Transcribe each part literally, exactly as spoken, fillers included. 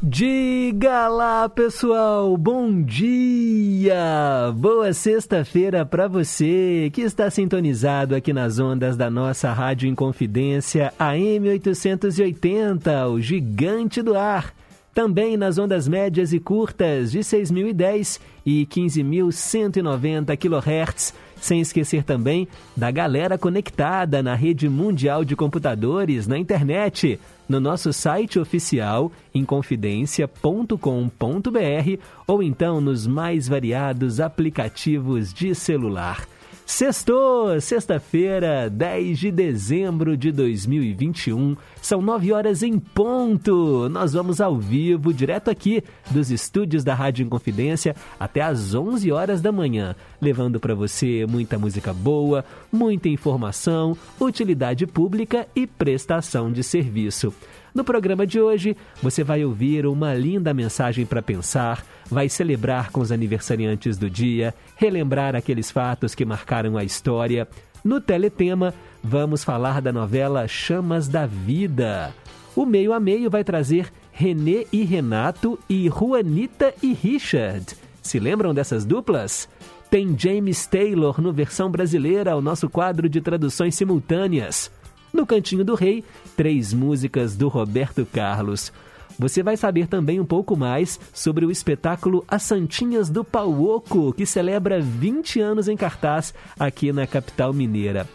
Diga lá, pessoal! Bom dia! Boa sexta-feira para você que está sintonizado aqui nas ondas da nossa Rádio Inconfidência A M oitocentos e oitenta, o gigante do ar. Também nas ondas médias e curtas de seis mil e dez e quinze mil cento e noventa kHz. Sem esquecer também da galera conectada na rede mundial de computadores, na internet, no nosso site oficial inconfidencia ponto com ponto br ou então nos mais variados aplicativos de celular. Sextou, sexta-feira, dez de dezembro de dois mil e vinte e um, são nove horas em ponto. Nós vamos ao vivo, direto aqui dos estúdios da Rádio Inconfidência, até às onze horas da manhã, levando para você muita música boa, muita informação, utilidade pública e prestação de serviço. No programa de hoje, você vai ouvir uma linda mensagem para pensar, vai celebrar com os aniversariantes do dia, relembrar aqueles fatos que marcaram a história. No Teletema, vamos falar da novela Chamas da Vida. O Meio a Meio vai trazer Renê e Renato e Juanita e Richard. Se lembram dessas duplas? Tem James Taylor no Versão Brasileira, o nosso quadro de traduções simultâneas. No Cantinho do Rei, três músicas do Roberto Carlos. Você vai saber também um pouco mais sobre o espetáculo As Santinhas do Pau Oco, que celebra vinte anos em cartaz aqui na capital mineira.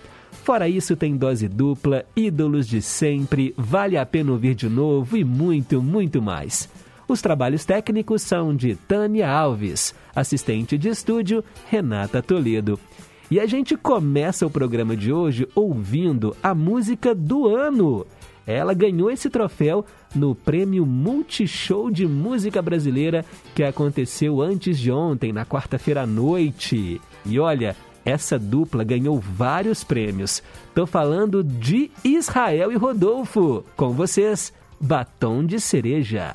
Fora isso, tem dose dupla, ídolos de sempre, vale a pena ouvir de novo e muito, muito mais. Os trabalhos técnicos são de Tânia Alves, assistente de estúdio Renata Toledo. E a gente começa o programa de hoje ouvindo a música do ano. Ela ganhou esse troféu no Prêmio Multishow de Música Brasileira, que aconteceu antes de ontem, na quarta-feira à noite. E olha, essa dupla ganhou vários prêmios. Tô falando de Israel e Rodolfo. Com vocês, Batom de Cereja.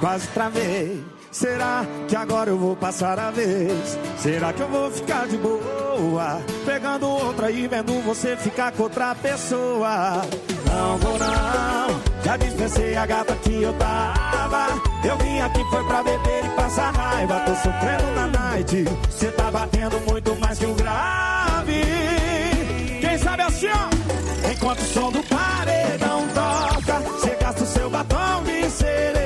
Quase travei, será que agora eu vou passar a vez? Será que eu vou ficar de boa, pegando outra e vendo você ficar com outra pessoa? Não vou não, já dispensei a gata que eu tava. Eu vim aqui foi pra beber e passar raiva. Tô sofrendo na night, cê tá batendo muito mais que o grave. Quem sabe assim ó, enquanto o som do paredão toca, cê gasta o seu batom de cereja.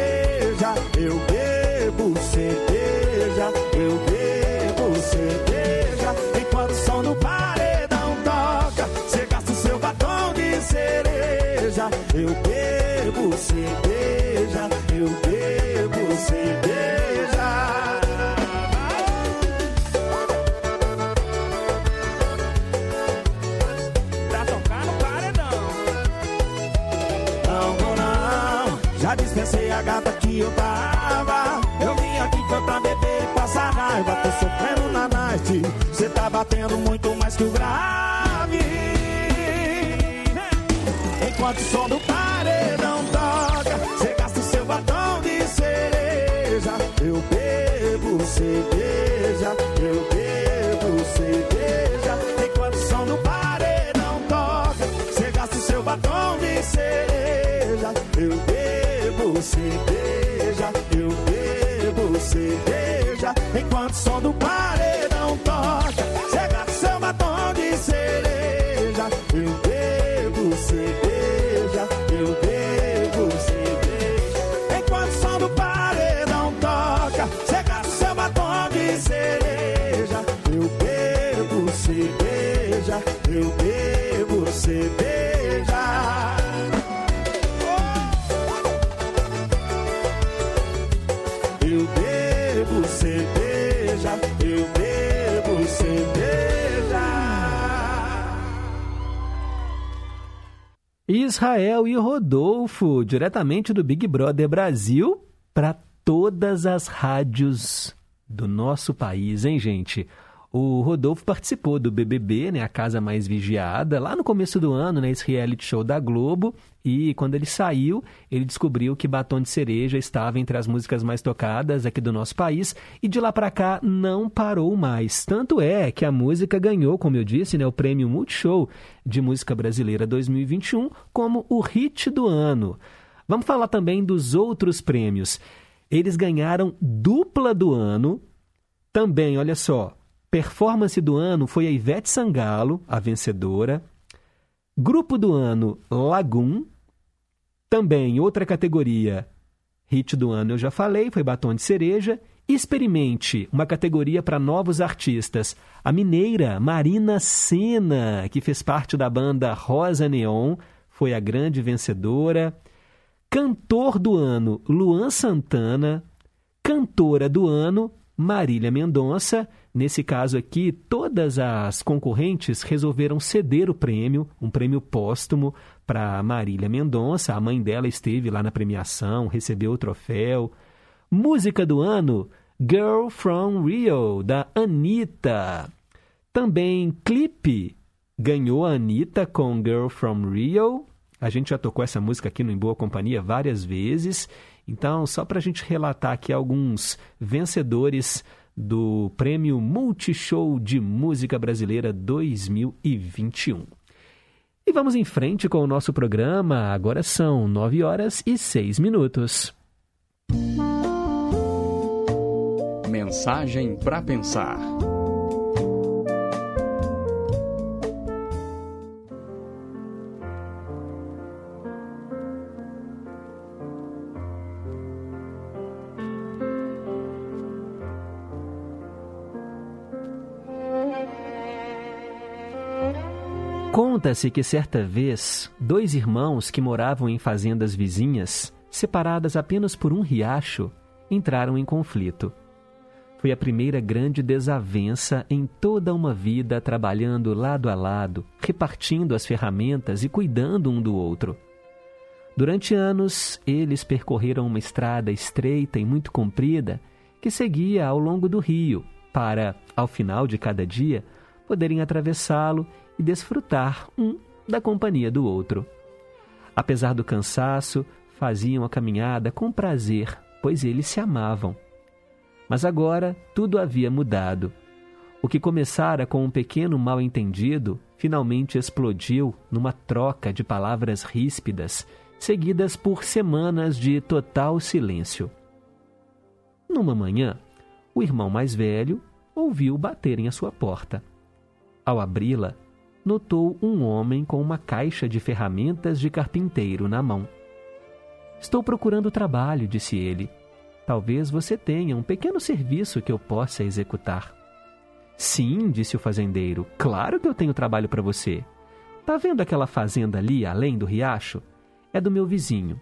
Eu bebo cerveja, eu bebo cerveja. Enquanto o som do paredão toca, cê gasta o seu batom de cereja. Eu bebo cerveja, eu bebo cerveja. Dispensei a gata que eu tava. Eu vim aqui foi pra beber e passar raiva. Tô sofrendo na night, cê tá batendo muito mais que o grave. Enquanto o som do paredão toca, cê gasta o seu batom de cereja. Eu bebo cerveja, eu bebo cerveja. Enquanto o som do paredão toca, cê gasta o seu batom de cereja. Eu bebo cerveja, eu bebo cerveja. Enquanto o som do paredão toca, cê gasta seu batom de cereja. Eu bebo cerveja, eu bebo cerveja. Enquanto o som do paredão toca, cê gasta seu batom de cereja. Eu eu bebo, você beija. Eu bebo, você beija. Eu bebo, você beija. Israel e Rodolfo, diretamente do Big Brother Brasil, para todas as rádios do nosso país, hein, gente? O Rodolfo participou do B B B, né, a casa mais vigiada, lá no começo do ano, né, esse reality show da Globo, e quando ele saiu, ele descobriu que Batom de Cereja estava entre as músicas mais tocadas aqui do nosso país, e de lá pra cá não parou mais. Tanto é que a música ganhou, como eu disse, né, o Prêmio Multishow de Música Brasileira dois mil e vinte e um como o hit do ano. Vamos falar também dos outros prêmios. Eles ganharam dupla do ano, também, olha só. Performance do ano foi a Ivete Sangalo, a vencedora. Grupo do ano, Lagoon. Também, outra categoria, hit do ano eu já falei, foi Batom de Cereja. Experimente, uma categoria para novos artistas. A mineira Marina Senna, que fez parte da banda Rosa Neon, foi a grande vencedora. Cantor do ano, Luan Santana. Cantora do ano, Marília Mendonça. Nesse caso aqui, todas as concorrentes resolveram ceder o prêmio, um prêmio póstumo para Marília Mendonça. A mãe dela esteve lá na premiação, recebeu o troféu. Música do ano, Girl From Rio, da Anitta. Também clipe, ganhou a Anitta com Girl From Rio. A gente já tocou essa música aqui no Em Boa Companhia várias vezes. Então, só para a gente relatar aqui alguns vencedores do Prêmio Multishow de Música Brasileira dois mil e vinte e um. E vamos em frente com o nosso programa. Agora são nove horas e seis minutos. Mensagem para pensar. Conta-se que certa vez, dois irmãos que moravam em fazendas vizinhas, separadas apenas por um riacho, entraram em conflito. Foi a primeira grande desavença em toda uma vida trabalhando lado a lado, repartindo as ferramentas e cuidando um do outro. Durante anos, eles percorreram uma estrada estreita e muito comprida que seguia ao longo do rio, para, ao final de cada dia, poderem atravessá-lo e desfrutar um da companhia do outro. Apesar do cansaço, faziam a caminhada com prazer, pois eles se amavam. Mas agora tudo havia mudado. O que começara com um pequeno mal-entendido finalmente explodiu numa troca de palavras ríspidas, seguidas por semanas de total silêncio. Numa manhã, o irmão mais velho ouviu baterem à sua porta. Ao abri-la, notou um homem com uma caixa de ferramentas de carpinteiro na mão. Estou procurando trabalho, disse ele. Talvez você tenha um pequeno serviço que eu possa executar. Sim, disse o fazendeiro, claro que eu tenho trabalho para você. Tá vendo aquela fazenda ali, além do riacho? É do meu vizinho.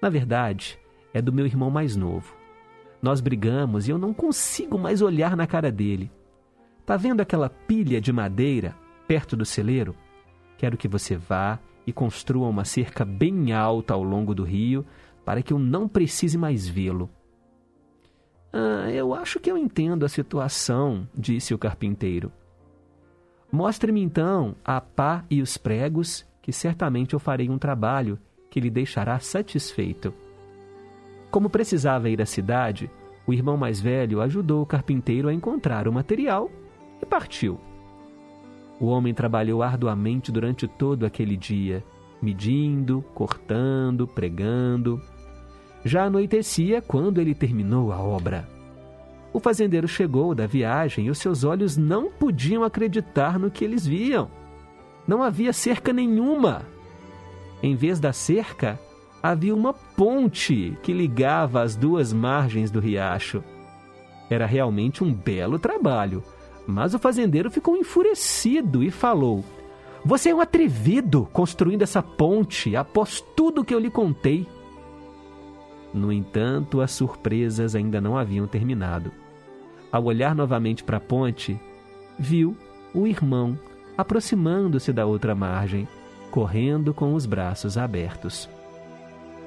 Na verdade, é do meu irmão mais novo. Nós brigamos e eu não consigo mais olhar na cara dele. Tá vendo aquela pilha de madeira perto do celeiro? Quero que você vá e construa uma cerca bem alta ao longo do rio para que eu não precise mais vê-lo. Ah, eu acho que eu entendo a situação, disse o carpinteiro. Mostre-me então a pá e os pregos, que certamente eu farei um trabalho que lhe deixará satisfeito. Como precisava ir à cidade, o irmão mais velho ajudou o carpinteiro a encontrar o material e partiu. O homem trabalhou arduamente durante todo aquele dia, medindo, cortando, pregando. Já anoitecia quando ele terminou a obra. O fazendeiro chegou da viagem e os seus olhos não podiam acreditar no que eles viam. Não havia cerca nenhuma. Em vez da cerca, havia uma ponte que ligava as duas margens do riacho. Era realmente um belo trabalho. Mas o fazendeiro ficou enfurecido e falou: Você é um atrevido construindo essa ponte após tudo que eu lhe contei. No entanto, as surpresas ainda não haviam terminado. Ao olhar novamente para a ponte, viu o irmão aproximando-se da outra margem, correndo com os braços abertos.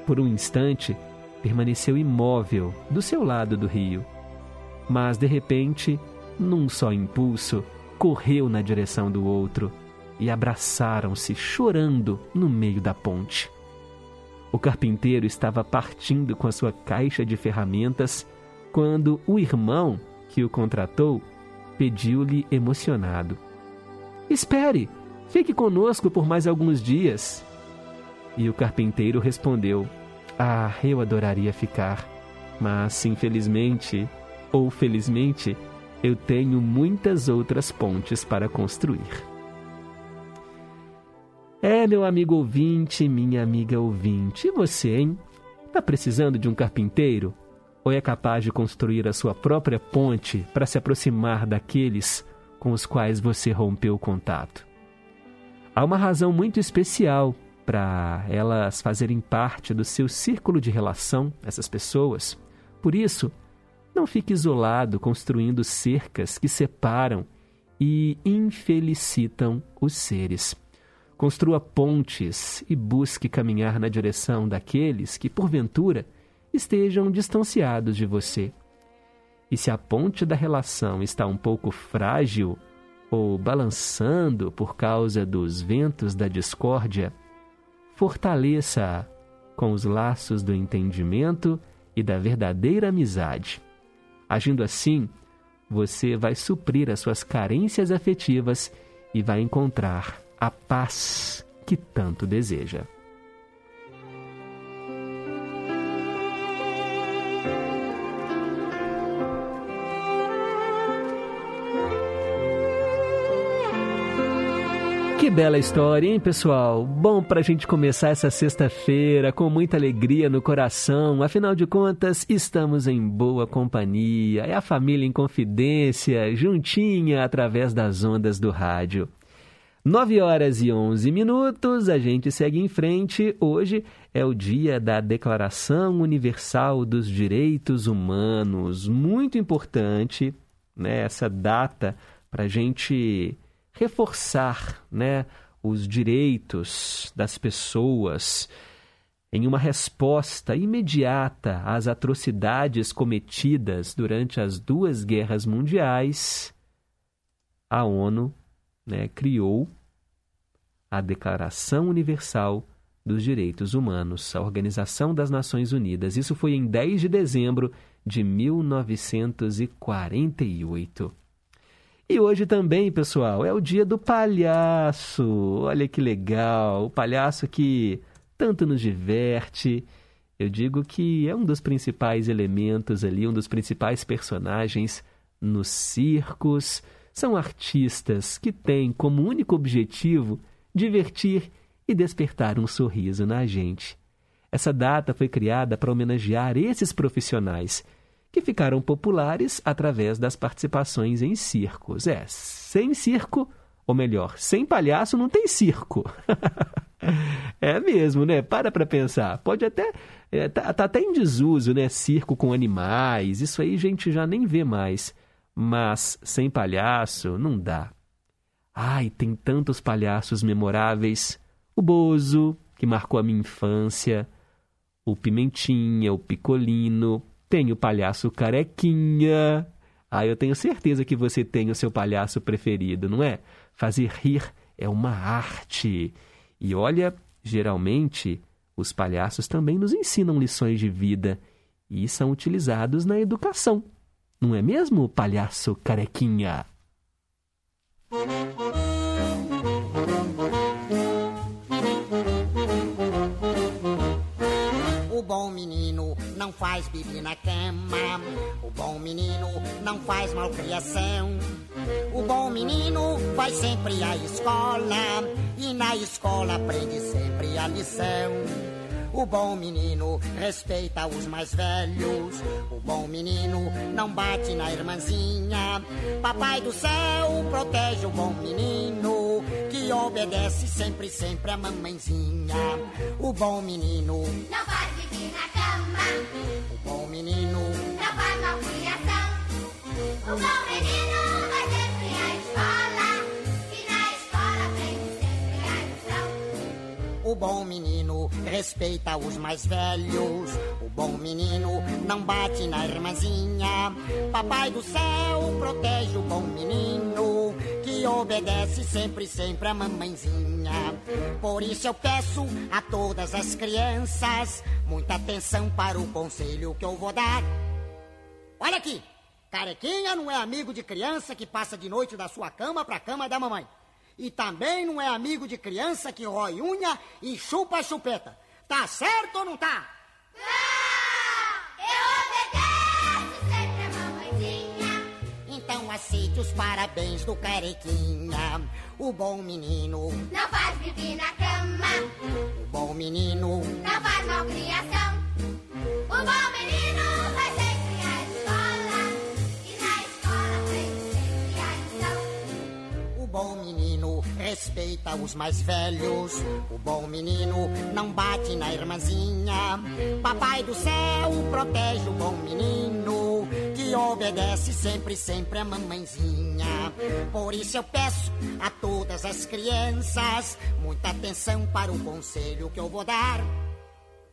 Por um instante, permaneceu imóvel do seu lado do rio, mas de repente, num só impulso, correu na direção do outro e abraçaram-se chorando no meio da ponte. O carpinteiro estava partindo com a sua caixa de ferramentas quando o irmão que o contratou pediu-lhe emocionado: "Espere, fique conosco por mais alguns dias." E o carpinteiro respondeu: "Ah, eu adoraria ficar, mas infelizmente, ou felizmente, eu tenho muitas outras pontes para construir." É, meu amigo ouvinte, minha amiga ouvinte, e você, hein? Tá precisando de um carpinteiro? Ou é capaz de construir a sua própria ponte para se aproximar daqueles com os quais você rompeu o contato? Há uma razão muito especial para elas fazerem parte do seu círculo de relação, essas pessoas. Por isso, não fique isolado construindo cercas que separam e infelicitam os seres. Construa pontes e busque caminhar na direção daqueles que, porventura, estejam distanciados de você. E se a ponte da relação está um pouco frágil ou balançando por causa dos ventos da discórdia, fortaleça-a com os laços do entendimento e da verdadeira amizade. Agindo assim, você vai suprir as suas carências afetivas e vai encontrar a paz que tanto deseja. Que bela história, hein, pessoal? Bom pra gente começar essa sexta-feira com muita alegria no coração. Afinal de contas, estamos em boa companhia. É a família em confidência, juntinha através das ondas do rádio. nove horas e onze minutos, a gente segue em frente. Hoje é o dia da Declaração Universal dos Direitos Humanos. Muito importante, né, essa data pra gente reforçar, né, os direitos das pessoas em uma resposta imediata às atrocidades cometidas durante as duas guerras mundiais. A ONU, né, criou a Declaração Universal dos Direitos Humanos, a Organização das Nações Unidas. Isso foi em dez de dezembro de mil novecentos e quarenta e oito. E hoje também, pessoal, é o dia do palhaço. Olha que legal, o palhaço que tanto nos diverte. Eu digo que é um dos principais elementos ali, um dos principais personagens nos circos. São artistas que têm como único objetivo divertir e despertar um sorriso na gente. Essa data foi criada para homenagear esses profissionais, que ficaram populares através das participações em circos. É, sem circo, ou melhor, sem palhaço não tem circo. É mesmo, né? Para pra pensar. Pode até... É, tá, tá até em desuso, né? Circo com animais, isso aí a gente já nem vê mais. Mas sem palhaço não dá. Ai, tem tantos palhaços memoráveis. O Bozo, que marcou a minha infância. O Pimentinha, o Picolino. Tem o palhaço Carequinha. Ah, eu tenho certeza que você tem o seu palhaço preferido, não é? Fazer rir é uma arte. E olha, geralmente, os palhaços também nos ensinam lições de vida e são utilizados na educação. Não é mesmo, palhaço Carequinha? O bom menino não faz bibi na cama. O bom menino não faz malcriação. O bom menino vai sempre à escola. E na escola aprende sempre a lição. O bom menino respeita os mais velhos. O bom menino não bate na irmãzinha. Papai do céu protege o bom menino, que obedece sempre, sempre a mamãezinha. O bom menino não faz xixi na cama. O bom menino não faz malcriação. O bom menino vai sempre à escola, e na escola aprende sempre a lição. O bom menino respeita os mais velhos. O bom menino não bate na irmãzinha. Papai do céu protege o bom menino, que obedece sempre, sempre a mamãezinha. Por isso eu peço a todas as crianças muita atenção para o conselho que eu vou dar. Olha aqui! Carequinha não é amigo de criança que passa de noite da sua cama para a cama da mamãe. E também não é amigo de criança que rói unha e chupa chupeta. Tá certo ou não tá? Tá! Eu obedeço sempre a mamãezinha. Então aceite os parabéns do Carequinha. O bom menino não faz pipi na cama. O bom menino não faz malcriação. O bom menino vai ser O bom menino respeita os mais velhos. O bom menino não bate na irmãzinha. Papai do céu protege o bom menino, que obedece sempre, sempre a mamãezinha. Por isso eu peço a todas as crianças muita atenção para o conselho que eu vou dar.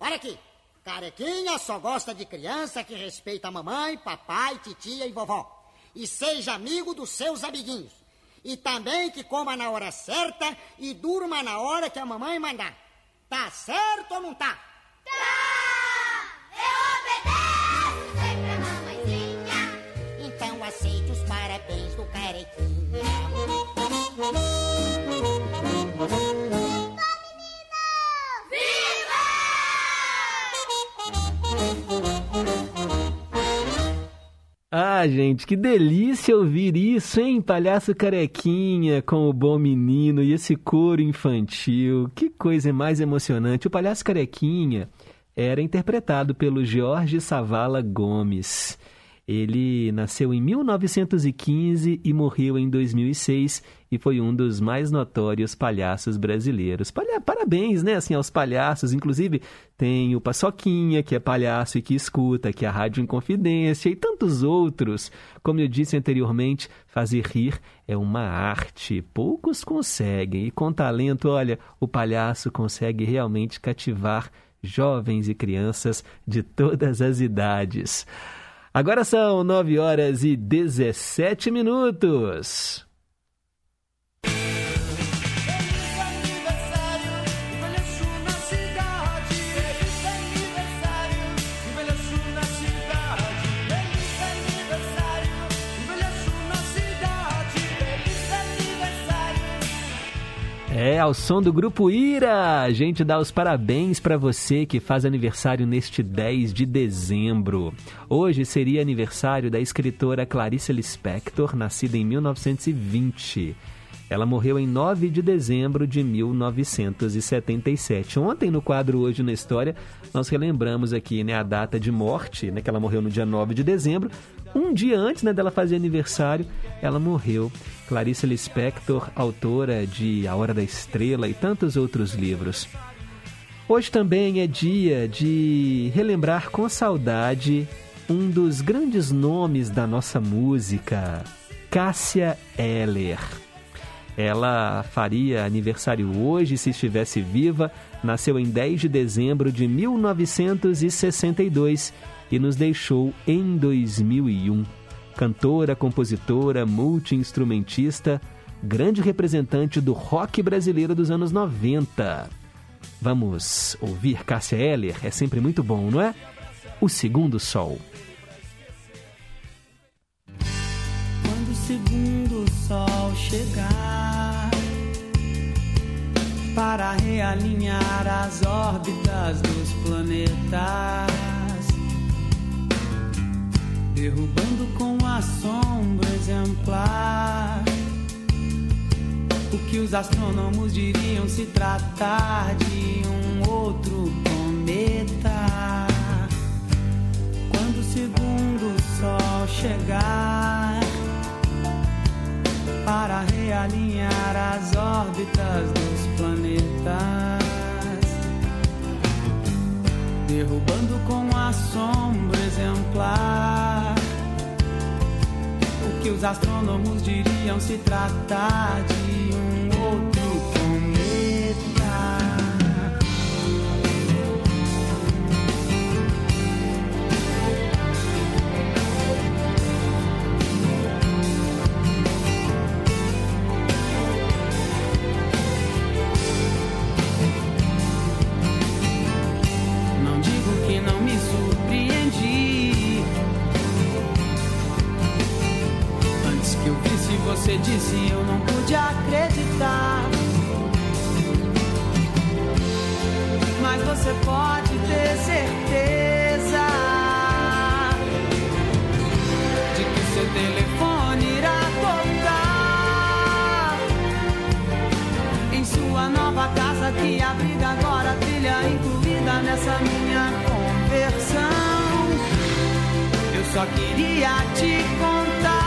Olha aqui, Carequinha só gosta de criança que respeita a mamãe, papai, titia e vovó. E seja amigo dos seus amiguinhos. E também que coma na hora certa e durma na hora que a mamãe mandar. Tá certo ou não tá? Tá! Eu obedeço sempre a mamãezinha. Então aceite os parabéns do Carequinha. Ah, gente, que delícia ouvir isso, hein? Palhaço Carequinha com o bom menino e esse coro infantil. Que coisa mais emocionante. O Palhaço Carequinha era interpretado pelo Jorge Sávala Gomes. Ele nasceu em mil novecentos e quinze e morreu em dois mil e seis e foi um dos mais notórios palhaços brasileiros. Palha- Parabéns, né, assim, aos palhaços. Inclusive, tem o Paçoquinha, que é palhaço e que escuta, que é a Rádio Inconfidência e tantos outros. Como eu disse anteriormente, fazer rir é uma arte. Poucos conseguem. E com talento, olha, o palhaço consegue realmente cativar jovens e crianças de todas as idades. Agora são nove horas e dezessete minutos. É, ao som do Grupo Ira, a gente dá os parabéns para você que faz aniversário neste dez de dezembro. Hoje seria aniversário da escritora Clarice Lispector, nascida em mil novecentos e vinte. Ela morreu em nove de dezembro de mil novecentos e setenta e sete. Ontem, no quadro Hoje na História, nós relembramos aqui, né, a data de morte, né, que ela morreu no dia nove de dezembro. Um dia antes, né, dela fazer aniversário, ela morreu. Clarice Lispector, autora de A Hora da Estrela e tantos outros livros. Hoje também é dia de relembrar com saudade um dos grandes nomes da nossa música, Cássia Eller. Ela faria aniversário hoje se estivesse viva. Nasceu em dez de dezembro de mil novecentos e sessenta e dois e nos deixou em dois mil e um. Cantora, compositora, multi-instrumentista, grande representante do rock brasileiro dos anos noventa. Vamos ouvir Cássia Eller, é sempre muito bom, não é? O Segundo Sol. Quando o segundo sol chegar, para realinhar as órbitas dos planetas, derrubando com assombro exemplar o que os astrônomos diriam se tratar de um outro cometa. chegar para realinhar as órbitas dos planetas, derrubando com assombro exemplar o que os astrônomos diriam se tratar de um outro cometa. Você disse, eu não pude acreditar. Mas você pode ter certeza de que seu telefone irá tocar em sua nova casa que abriga agora a trilha incluída nessa minha conversão. Eu só queria te contar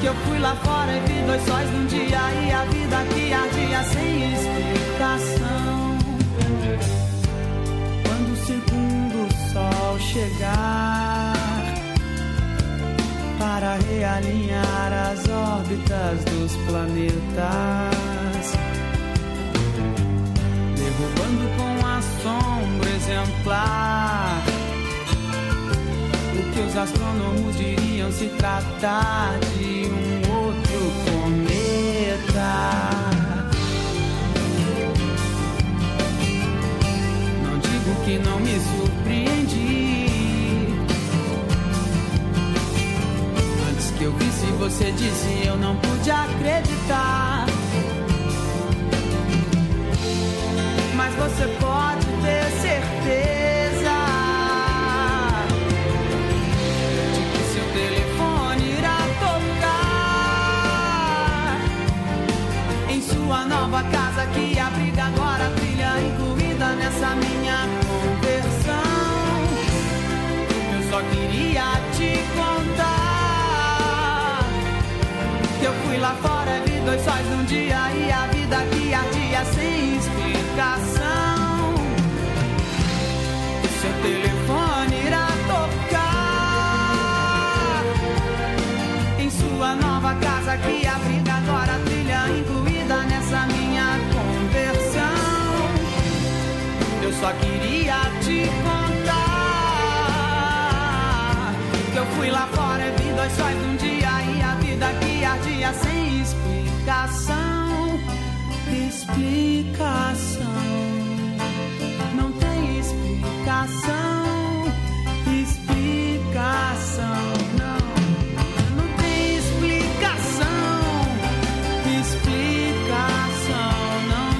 que eu fui lá fora e vi dois sóis num dia e a vida que ardia sem explicação. Quando o segundo sol chegar para realinhar as órbitas dos planetas, derrubando com assombro exemplar o que os astrônomos diriam se tratar de um outro cometa. Não digo que não me surpreendi antes que eu visse, você disse, eu não pude acreditar. Mas você pode ter certeza sua nova casa que abriga agora a trilha incluída nessa minha conversão. Eu só queria te contar que eu fui lá fora e vi dois sóis num dia e a vida que ardia sem explicação. O seu telefone irá tocar em sua nova casa que abriga agora a trilha incluída nessa minha conversão. Eu só queria te contar que eu fui lá fora e vi dois sóis num dia e a vida que ardia sem explicação. Explicação, não tem explicação. Explicação, não, não tem explicação. Explicação. Explicação, não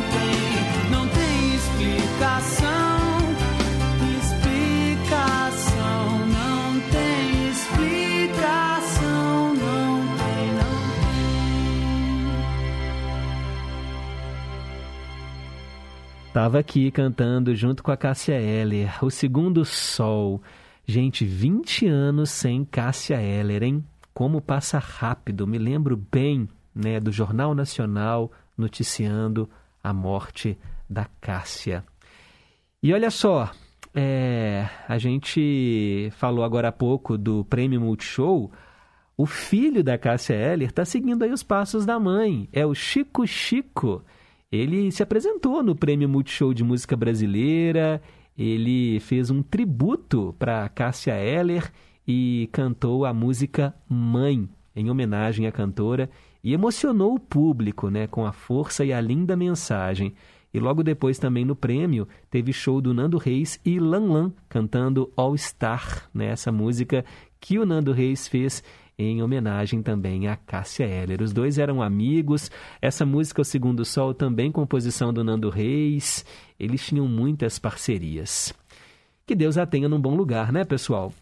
tem explicação, não tem, não. Tava aqui cantando junto com a Cássia Eller, O Segundo Sol. Gente, vinte anos sem Cássia Eller, hein? Como passa rápido, me lembro bem, né, do Jornal Nacional noticiando a morte da Cássia. E olha só, é, a gente falou agora há pouco do Prêmio Multishow. O filho da Cássia Eller está seguindo aí os passos da mãe. É o Chico Chico. Ele se apresentou no Prêmio Multishow de Música Brasileira. Ele fez um tributo para Cássia Eller e cantou a música Mãe, em homenagem à cantora. E emocionou o público, né, com a força e a linda mensagem. E logo depois também no prêmio teve show do Nando Reis e Lan Lan cantando All Star, né? Essa música que o Nando Reis fez em homenagem também a Cássia Eller. Os dois eram amigos. Essa música, O Segundo Sol, também composição do Nando Reis. Eles tinham muitas parcerias. Que Deus a tenha num bom lugar, né, pessoal?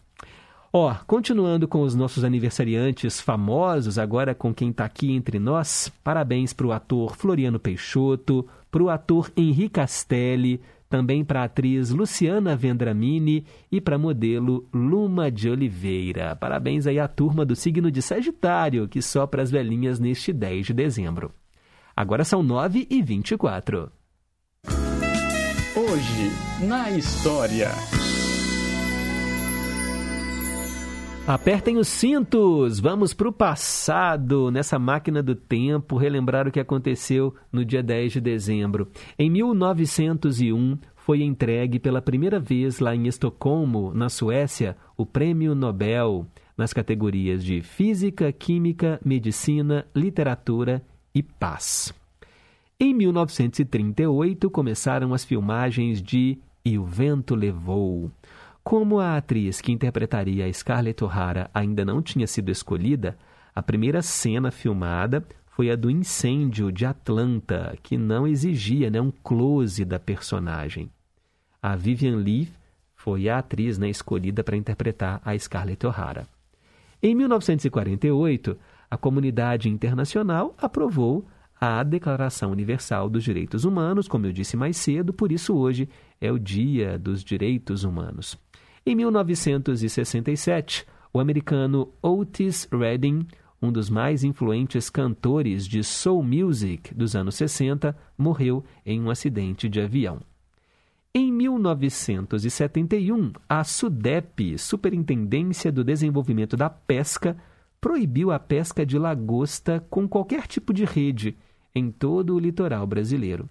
Ó, continuando com os nossos aniversariantes famosos, agora com quem está aqui entre nós, parabéns para o ator Floriano Peixoto, para o ator Henri Castelli, também para a atriz Luciana Vendramini e para a modelo Luma de Oliveira. Parabéns aí à turma do signo de Sagitário, que sopra as velhinhas neste dez de dezembro. Agora são nove e vinte e quatro. Hoje, na história. Apertem os cintos, vamos para o passado, nessa máquina do tempo, relembrar o que aconteceu no dia dez de dezembro. Em mil novecentos e um, foi entregue pela primeira vez lá em Estocolmo, na Suécia, o Prêmio Nobel, nas categorias de Física, Química, Medicina, Literatura e Paz. Em mil novecentos e trinta e oito, começaram as filmagens de E o Vento Levou. Como a atriz que interpretaria a Scarlett O'Hara ainda não tinha sido escolhida, a primeira cena filmada foi a do incêndio de Atlanta, que não exigia, né, um close da personagem. A Vivian Leigh foi a atriz, né, escolhida para interpretar a Scarlett O'Hara. Em mil novecentos e quarenta e oito, a comunidade internacional aprovou a Declaração Universal dos Direitos Humanos, como eu disse mais cedo, por isso hoje é o Dia dos Direitos Humanos. Em mil novecentos e sessenta e sete, o americano Otis Redding, um dos mais influentes cantores de soul music dos anos sessenta, morreu em um acidente de avião. Em mil novecentos e setenta e um, a SUDEP, Superintendência do Desenvolvimento da Pesca, proibiu a pesca de lagosta com qualquer tipo de rede em todo o litoral brasileiro.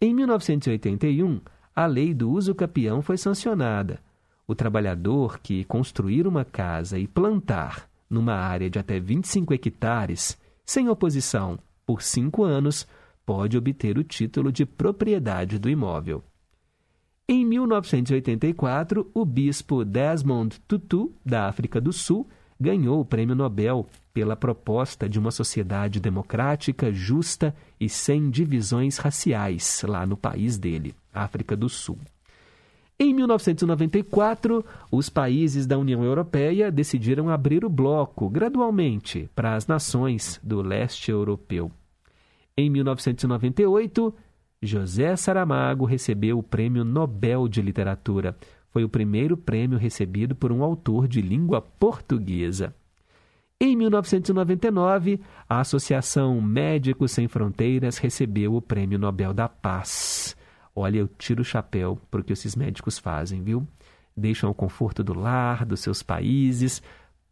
Em mil novecentos e oitenta e um, a lei do uso capião foi sancionada. O trabalhador que construir uma casa e plantar numa área de até vinte e cinco hectares, sem oposição, por cinco anos, pode obter o título de propriedade do imóvel. Em mil novecentos e oitenta e quatro, o bispo Desmond Tutu, da África do Sul, ganhou o Prêmio Nobel pela proposta de uma sociedade democrática, justa e sem divisões raciais, lá no país dele, África do Sul. Em mil novecentos e noventa e quatro, os países da União Europeia decidiram abrir o bloco, gradualmente, para as nações do leste europeu. Em mil novecentos e noventa e oito, José Saramago recebeu o Prêmio Nobel de Literatura. Foi o primeiro prêmio recebido por um autor de língua portuguesa. Em mil novecentos e noventa e nove, a Associação Médicos Sem Fronteiras recebeu o Prêmio Nobel da Paz. Olha, eu tiro o chapéu para o que esses médicos fazem, viu? Deixam o conforto do lar, dos seus países,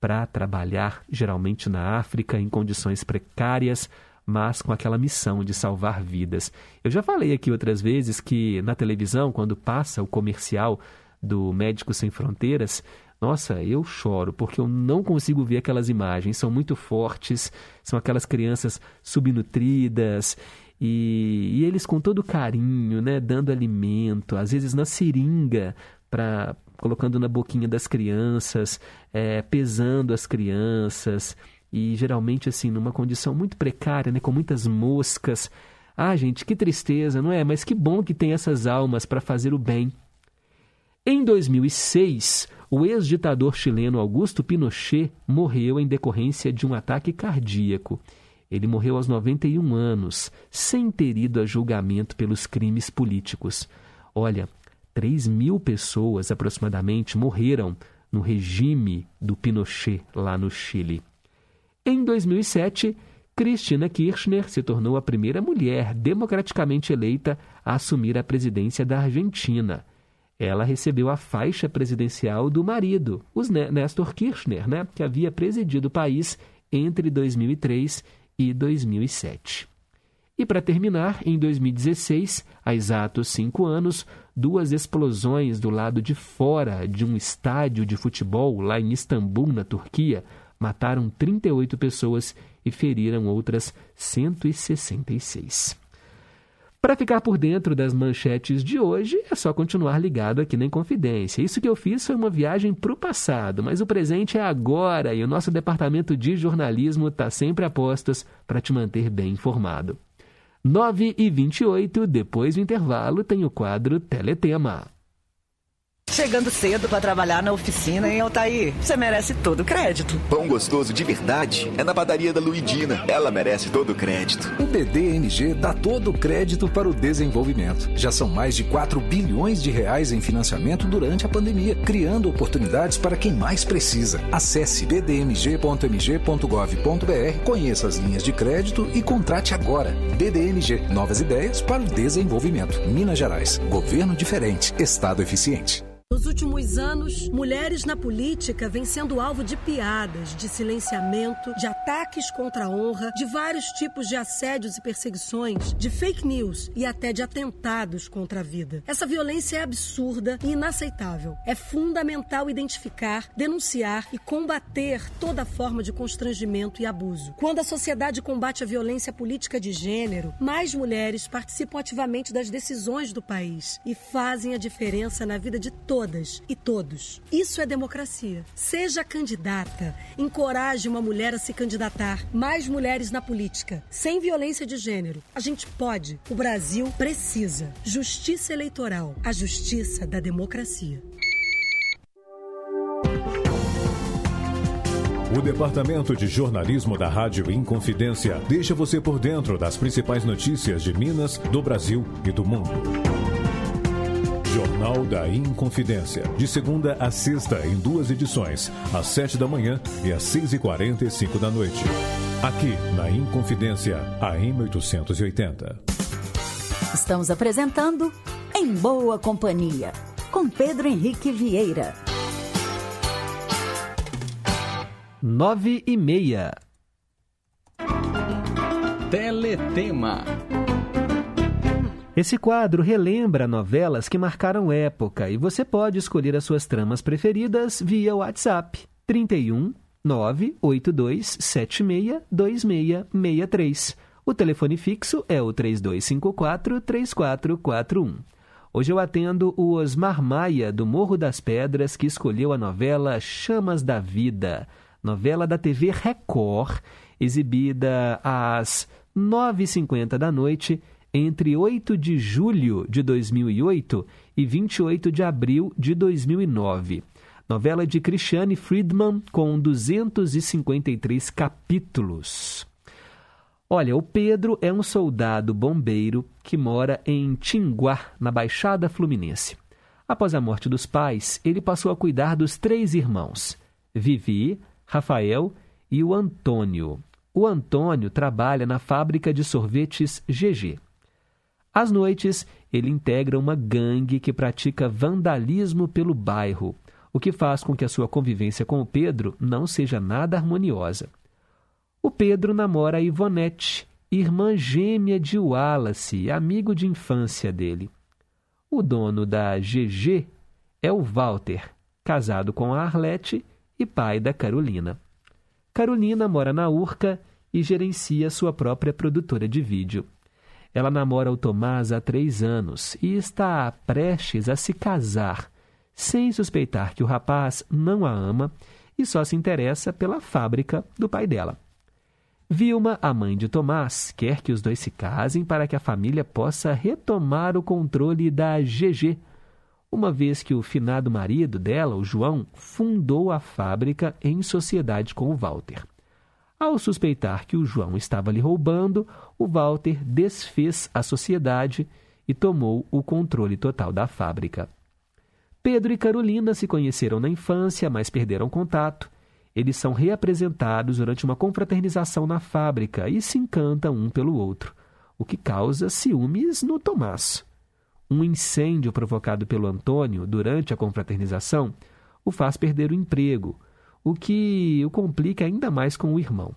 para trabalhar, geralmente na África, em condições precárias, mas com aquela missão de salvar vidas. Eu já falei aqui outras vezes que na televisão, quando passa o comercial do Médicos Sem Fronteiras, nossa, eu choro, porque eu não consigo ver aquelas imagens, são muito fortes, são aquelas crianças subnutridas, e, e eles com todo carinho, né, dando alimento, às vezes na seringa, pra, colocando na boquinha das crianças, é, pesando as crianças, e geralmente assim, numa condição muito precária, né, com muitas moscas. Ah, gente, que tristeza, não é? Mas que bom que tem essas almas para fazer o bem. Em dois mil e seis, o ex-ditador chileno Augusto Pinochet morreu em decorrência de um ataque cardíaco. Ele morreu aos noventa e um anos, sem ter ido a julgamento pelos crimes políticos. Olha, três mil pessoas aproximadamente morreram no regime do Pinochet lá no Chile. Em dois mil e sete, Cristina Kirchner se tornou a primeira mulher democraticamente eleita a assumir a presidência da Argentina. Ela recebeu a faixa presidencial do marido, o Néstor Kirchner, né, que havia presidido o país entre dois mil e três e dois mil e sete. E para terminar, em dois mil e dezesseis, há exatos cinco anos, duas explosões do lado de fora de um estádio de futebol lá em Istambul, na Turquia, mataram trinta e oito pessoas e feriram outras cento e sessenta e seis. Para ficar por dentro das manchetes de hoje, é só continuar ligado aqui na Inconfidência. Isso que eu fiz foi uma viagem para o passado, mas o presente é agora e o nosso departamento de jornalismo está sempre a postos para te manter bem informado. nove e vinte e oito, depois do intervalo, tem o quadro Teletema. chegando cedo pra trabalhar na oficina, hein, Altair? Você merece todo o crédito. Pão gostoso de verdade é na padaria da Luidina. Ela merece todo o crédito. O P D M G dá todo o crédito para o desenvolvimento. Já são mais de quatro bilhões de reais em financiamento durante a pandemia, criando oportunidades para quem mais precisa. Acesse b d m g ponto m g ponto gov ponto b r, conheça as linhas de crédito e contrate agora. B D M G, novas ideias para o desenvolvimento. Minas Gerais, governo diferente, estado eficiente. Nos últimos anos, mulheres na política vêm sendo alvo de piadas, de silenciamento, de ataques contra a honra, de vários tipos de assédios e perseguições, de fake news e até de atentados contra a vida. Essa violência é absurda e inaceitável. É fundamental identificar, denunciar e combater toda forma de constrangimento e abuso. Quando a sociedade combate a violência política de gênero, mais mulheres participam ativamente das decisões do país e fazem a diferença na vida de todos. Todas e todos. Isso é democracia. Seja candidata. Encoraje uma mulher a se candidatar. Mais mulheres na política. Sem violência de gênero. A gente pode. O Brasil precisa. Justiça eleitoral. A justiça da democracia. O Departamento de Jornalismo da Rádio Inconfidência deixa você por dentro das principais notícias de Minas, do Brasil e do mundo. Jornal da Inconfidência, de segunda a sexta, em duas edições, às sete da manhã e às seis e quarenta e cinco da noite. Aqui, na Inconfidência, A M oitocentos e oitenta. Estamos apresentando Em Boa Companhia, com Pedro Henrique Vieira. Nove e meia. Teletema. Esse quadro relembra novelas que marcaram época e você pode escolher as suas tramas preferidas via WhatsApp trinta e um, nove oito dois sete seis, dois seis seis três. O telefone fixo é o três dois cinco quatro, três quatro quatro um. Hoje eu atendo o Osmar Maia, do Morro das Pedras, que escolheu a novela Chamas da Vida, novela da T V Record, exibida às nove e cinquenta da noite, entre oito de julho de dois mil e oito e vinte e oito de abril de dois mil e nove. Novela de Cristiane Friedman, com duzentos e cinquenta e três capítulos. Olha, o Pedro é um soldado bombeiro que mora em Tinguá, na Baixada Fluminense. Após a morte dos pais, ele passou a cuidar dos três irmãos, Vivi, Rafael e o Antônio. O Antônio trabalha na fábrica de sorvetes G G. Às noites, ele integra uma gangue que pratica vandalismo pelo bairro, o que faz com que a sua convivência com o Pedro não seja nada harmoniosa. O Pedro namora a Ivonete, irmã gêmea de Wallace, amigo de infância dele. O dono da G G é o Walter, casado com a Arlete e pai da Carolina. Carolina mora na Urca e gerencia sua própria produtora de vídeo. Ela namora o Tomás há três anos e está prestes a se casar, sem suspeitar que o rapaz não a ama e só se interessa pela fábrica do pai dela. Vilma, a mãe de Tomás, quer que os dois se casem para que a família possa retomar o controle da G G, uma vez que o finado marido dela, o João, fundou a fábrica em sociedade com o Walter. Ao suspeitar que o João estava lhe roubando, o Walter desfez a sociedade e tomou o controle total da fábrica. Pedro e Carolina se conheceram na infância, mas perderam contato. Eles são reapresentados durante uma confraternização na fábrica e se encantam um pelo outro, o que causa ciúmes no Tomás. Um incêndio provocado pelo Antônio durante a confraternização o faz perder o emprego, o que o complica ainda mais com o irmão.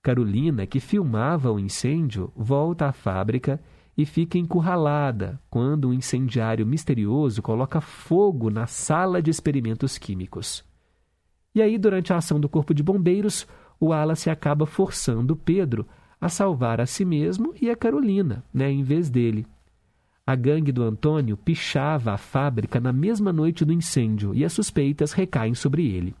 Carolina, que filmava o incêndio, volta à fábrica e fica encurralada quando um incendiário misterioso coloca fogo na sala de experimentos químicos. E aí, durante a ação do Corpo de Bombeiros, o Wallace acaba forçando Pedro a salvar a si mesmo e a Carolina, né, em vez dele. A gangue do Antônio pichava a fábrica na mesma noite do incêndio e as suspeitas recaem sobre ele.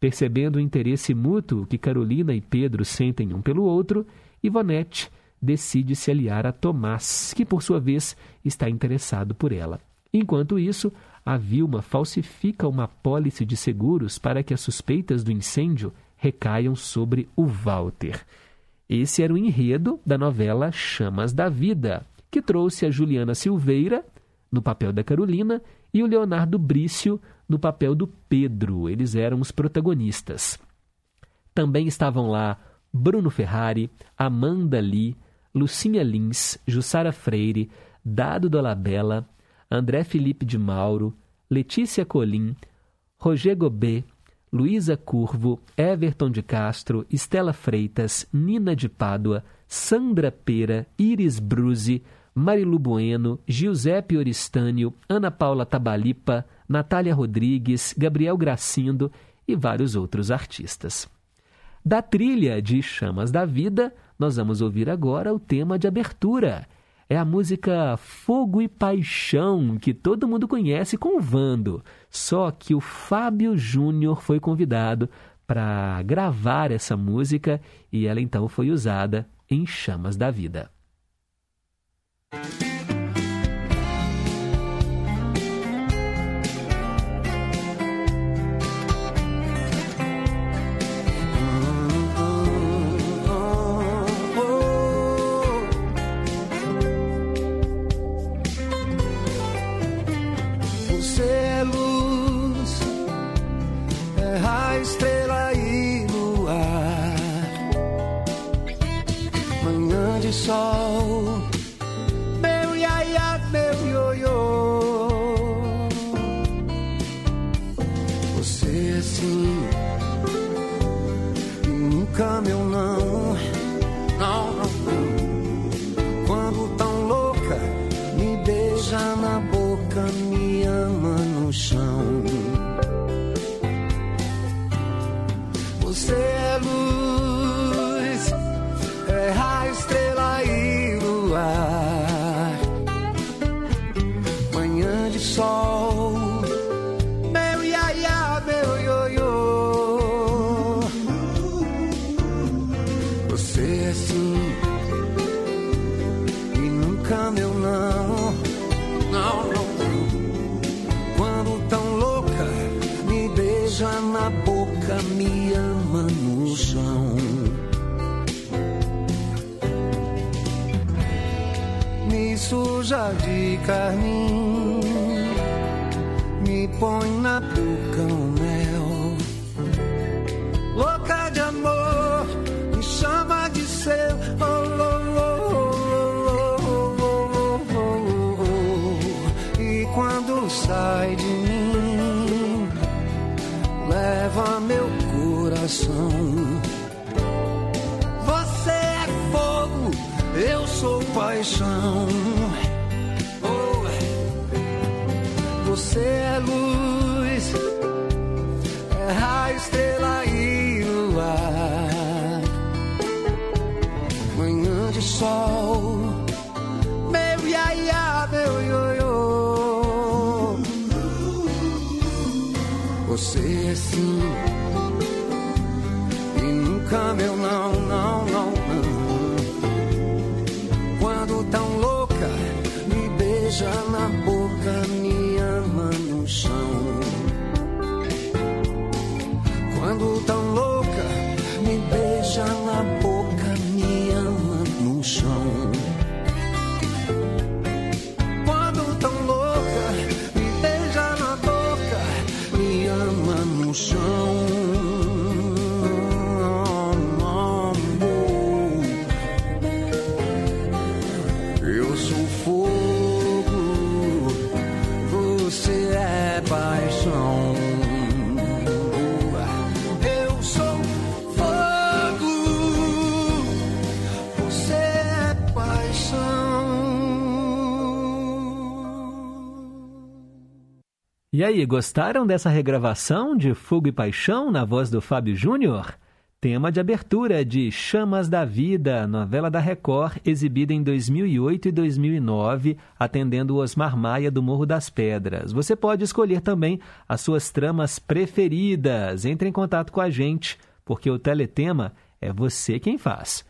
Percebendo o interesse mútuo que Carolina e Pedro sentem um pelo outro, Ivonete decide se aliar a Tomás, que por sua vez está interessado por ela. Enquanto isso, A Vilma falsifica uma apólice de seguros para que as suspeitas do incêndio recaiam sobre o Walter. Esse era o enredo da novela Chamas da Vida, que trouxe a Juliana Silveira, no papel da Carolina, e o Leonardo Brício, no papel do Pedro. Eles eram os protagonistas. Também estavam lá Bruno Ferrari, Amanda Lee, Lucinha Lins, Jussara Freire, Dado Dolabella, André Felipe de Mauro, Letícia Colim, Roger Gobet, Luísa Curvo, Everton de Castro, Estela Freitas, Nina de Pádua, Sandra Pera, Iris Bruzzi, Marilu Bueno, Giuseppe Oristânio, Ana Paula Tabalipa, Natália Rodrigues, Gabriel Gracindo e vários outros artistas. Da trilha de Chamas da Vida, nós vamos ouvir agora o tema de abertura. É a música Fogo e Paixão, que todo mundo conhece com o Vando. Só que o Fábio Júnior foi convidado para gravar essa música e ela então foi usada em Chamas da Vida. Estrela e luar, manhã de sol, meu iaiá, meu ioiô. Você sim, e nunca meu não. Não, não, não. Quando tão louca, me beija na boca, me ama no chão. Você é luz, é raio, estrela e luar, manhã de sol, meu iaiá, meu ioiô. Você é sim, e nunca meu não. Não, não, não. Quando tão louca, me beija na boca, me ama no chão. Me suja de carmim, me põe na boca o mel. Louca de amor, me chama de seu. Oh, oh, oh, oh, oh, oh, oh. E quando sai de mim, leva meu. Você é fogo, eu sou paixão. Oh. Você é luz, é raio, estrela e luar, manhã de sol, meu iaiá, meu ioiô. Você é sim, meu não, não, não, não. Quando tão louca, me beija na boca, me ama no chão. Quando tão louca, me beija na boca, me ama no chão. Quando tão louca, me beija na boca, me ama no chão. E aí, gostaram dessa regravação de Fogo e Paixão na voz do Fábio Júnior? Tema de abertura de Chamas da Vida, novela da Record, exibida em dois mil e oito e dois mil e nove, atendendo Osmar Maia do Morro das Pedras. Você pode escolher também as suas tramas preferidas. Entre em contato com a gente, porque o Teletema é você quem faz.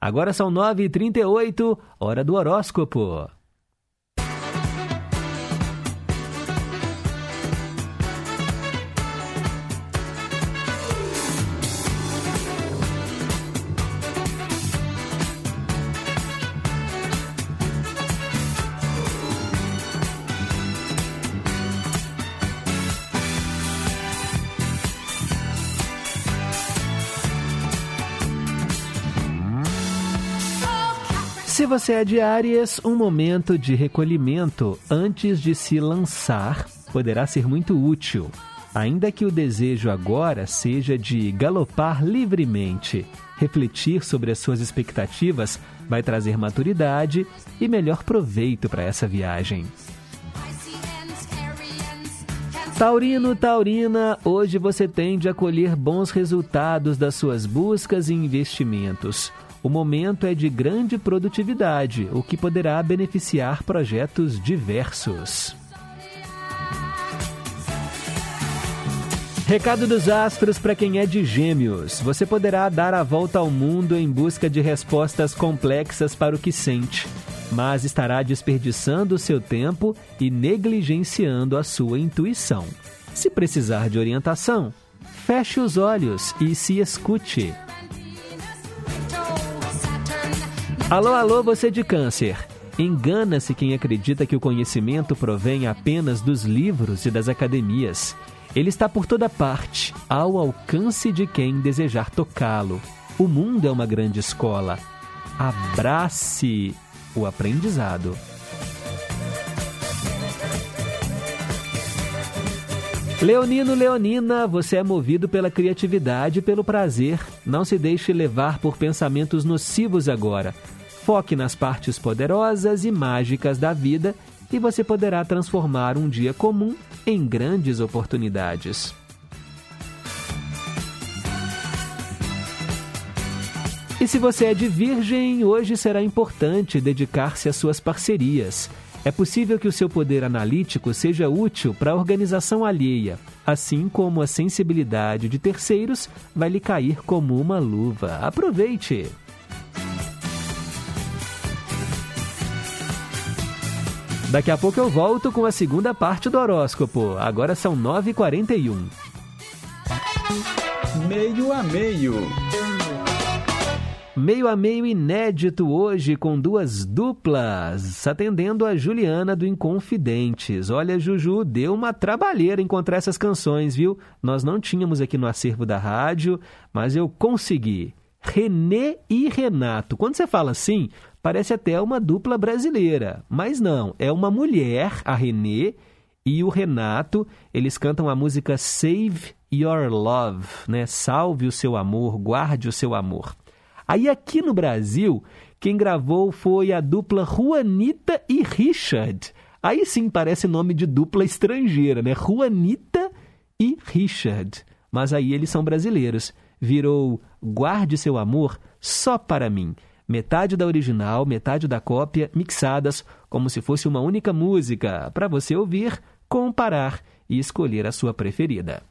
Agora são nove e trinta e oito, hora do horóscopo. Se você é de Áries, um momento de recolhimento antes de se lançar poderá ser muito útil, ainda que o desejo agora seja de galopar livremente. Refletir sobre as suas expectativas vai trazer maturidade e melhor proveito para essa viagem. Taurino, Taurina, hoje você tende a colher bons resultados das suas buscas e investimentos. O momento é de grande produtividade, o que poderá beneficiar projetos diversos. Recado dos astros para quem é de Gêmeos. Você poderá dar a volta ao mundo em busca de respostas complexas para o que sente, mas estará desperdiçando o seu tempo e negligenciando a sua intuição. Se precisar de orientação, feche os olhos e se escute. Alô, alô, você de Câncer. Engana-se quem acredita que o conhecimento provém apenas dos livros e das academias. Ele está por toda parte, ao alcance de quem desejar tocá-lo. O mundo é uma grande escola. Abrace o aprendizado. Leonino, Leonina, você é movido pela criatividade e pelo prazer. Não se deixe levar por pensamentos nocivos agora. Foque nas partes poderosas e mágicas da vida e você poderá transformar um dia comum em grandes oportunidades. E se você é de Virgem, hoje será importante dedicar-se às suas parcerias. É possível que o seu poder analítico seja útil para a organização alheia, assim como a sensibilidade de terceiros vai lhe cair como uma luva. Aproveite! Daqui a pouco eu volto com a segunda parte do horóscopo. Agora são nove e quarenta e um. Meio a meio. Meio a meio inédito hoje com duas duplas, atendendo a Juliana do Inconfidentes. Olha, Juju, deu uma trabalheira encontrar essas canções, viu? Nós não tínhamos aqui no acervo da rádio, mas eu consegui. Renê e Renato. Quando você fala assim, parece até uma dupla brasileira, mas não, é uma mulher, a Renê, e o Renato. Eles cantam a música Save Your Love, né? Salve o seu amor, guarde o seu amor. Aí aqui no Brasil, quem gravou foi a dupla Juanita e Richard. Aí sim parece nome de dupla estrangeira, né? Juanita e Richard. Mas aí eles são brasileiros. Virou Guarde Seu Amor Só Para Mim. Metade da original, metade da cópia, mixadas como se fosse uma única música, para você ouvir, comparar e escolher a sua preferida.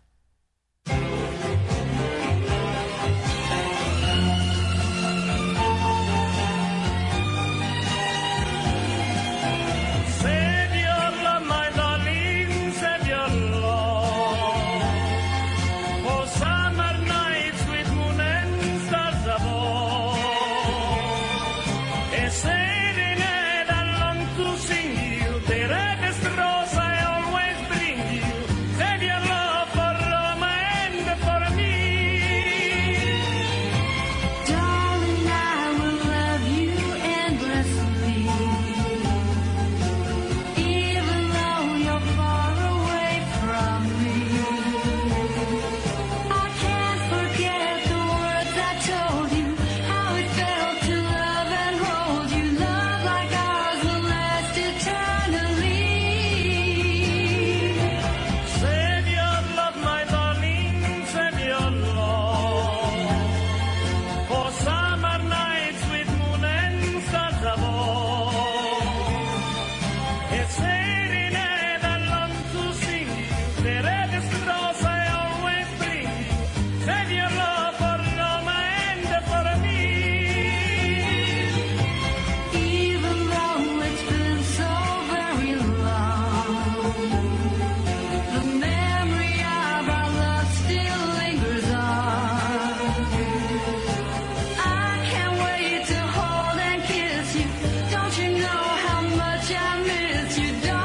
You don't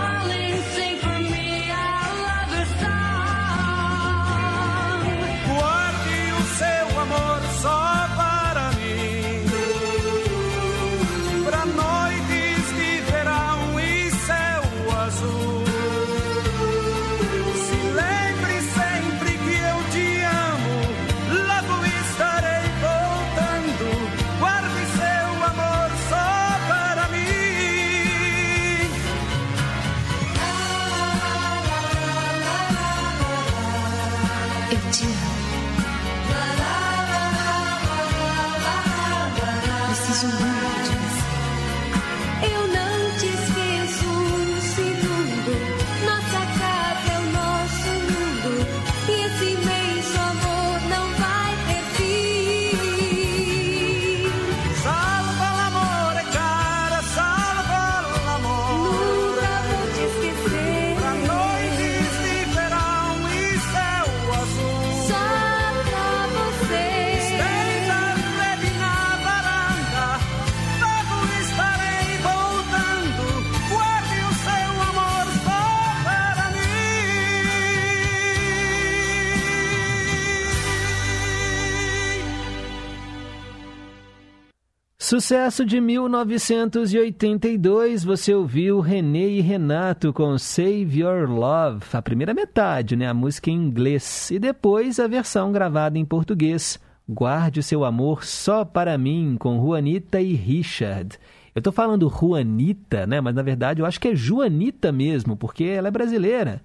Sucesso de mil novecentos e oitenta e dois, você ouviu Renê e Renato com Save Your Love, a primeira metade, né? A música em inglês, e depois a versão gravada em português, Guarde o Seu Amor Só Para Mim, com Juanita e Richard. Eu tô falando Juanita, né? Mas na verdade eu acho que é Juanita mesmo, porque ela é brasileira.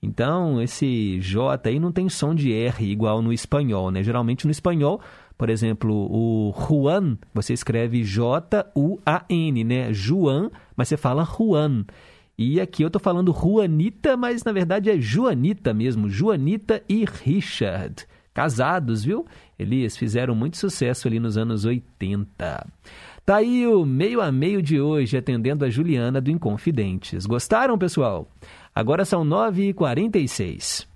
Então esse J aí não tem som de R igual no espanhol, né? Geralmente no espanhol, por exemplo, o Juan, você escreve J U A N, né? Juan, mas você fala Juan. E aqui eu tô falando Juanita, mas na verdade é Juanita mesmo. Juanita e Richard. Casados, viu? Eles fizeram muito sucesso ali nos anos oitenta. Tá aí o Meio a Meio de hoje, atendendo a Juliana do Inconfidentes. Gostaram, pessoal? Agora são nove e quarenta e seis.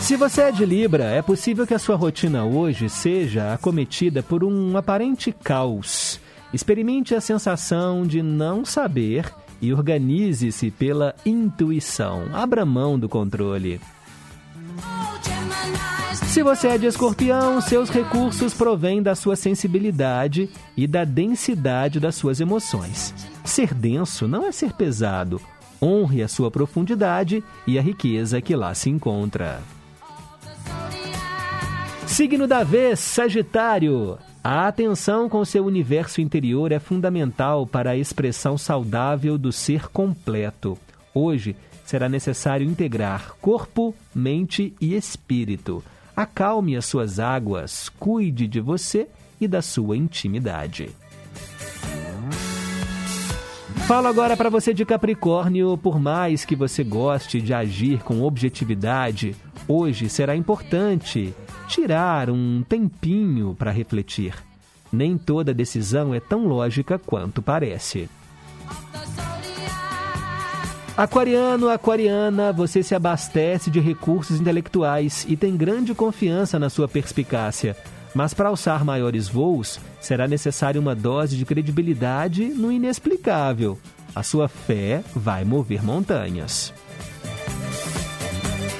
Se você é de Libra, é possível que a sua rotina hoje seja acometida por um aparente caos. Experimente a sensação de não saber e organize-se pela intuição. Abra mão do controle. Se você é de Escorpião, seus recursos provêm da sua sensibilidade e da densidade das suas emoções. Ser denso não é ser pesado. Honre a sua profundidade e a riqueza que lá se encontra. Signo da vez, Sagitário. A atenção com seu universo interior é fundamental para a expressão saudável do ser completo. Hoje será necessário integrar corpo, mente e espírito. Acalme as suas águas, cuide de você e da sua intimidade. Falo agora para você de Capricórnio, por mais que você goste de agir com objetividade, hoje será importante tirar um tempinho para refletir. Nem toda decisão é tão lógica quanto parece. Aquariano, aquariana, você se abastece de recursos intelectuais e tem grande confiança na sua perspicácia. Mas para alçar maiores voos, será necessária uma dose de credibilidade no inexplicável. A sua fé vai mover montanhas.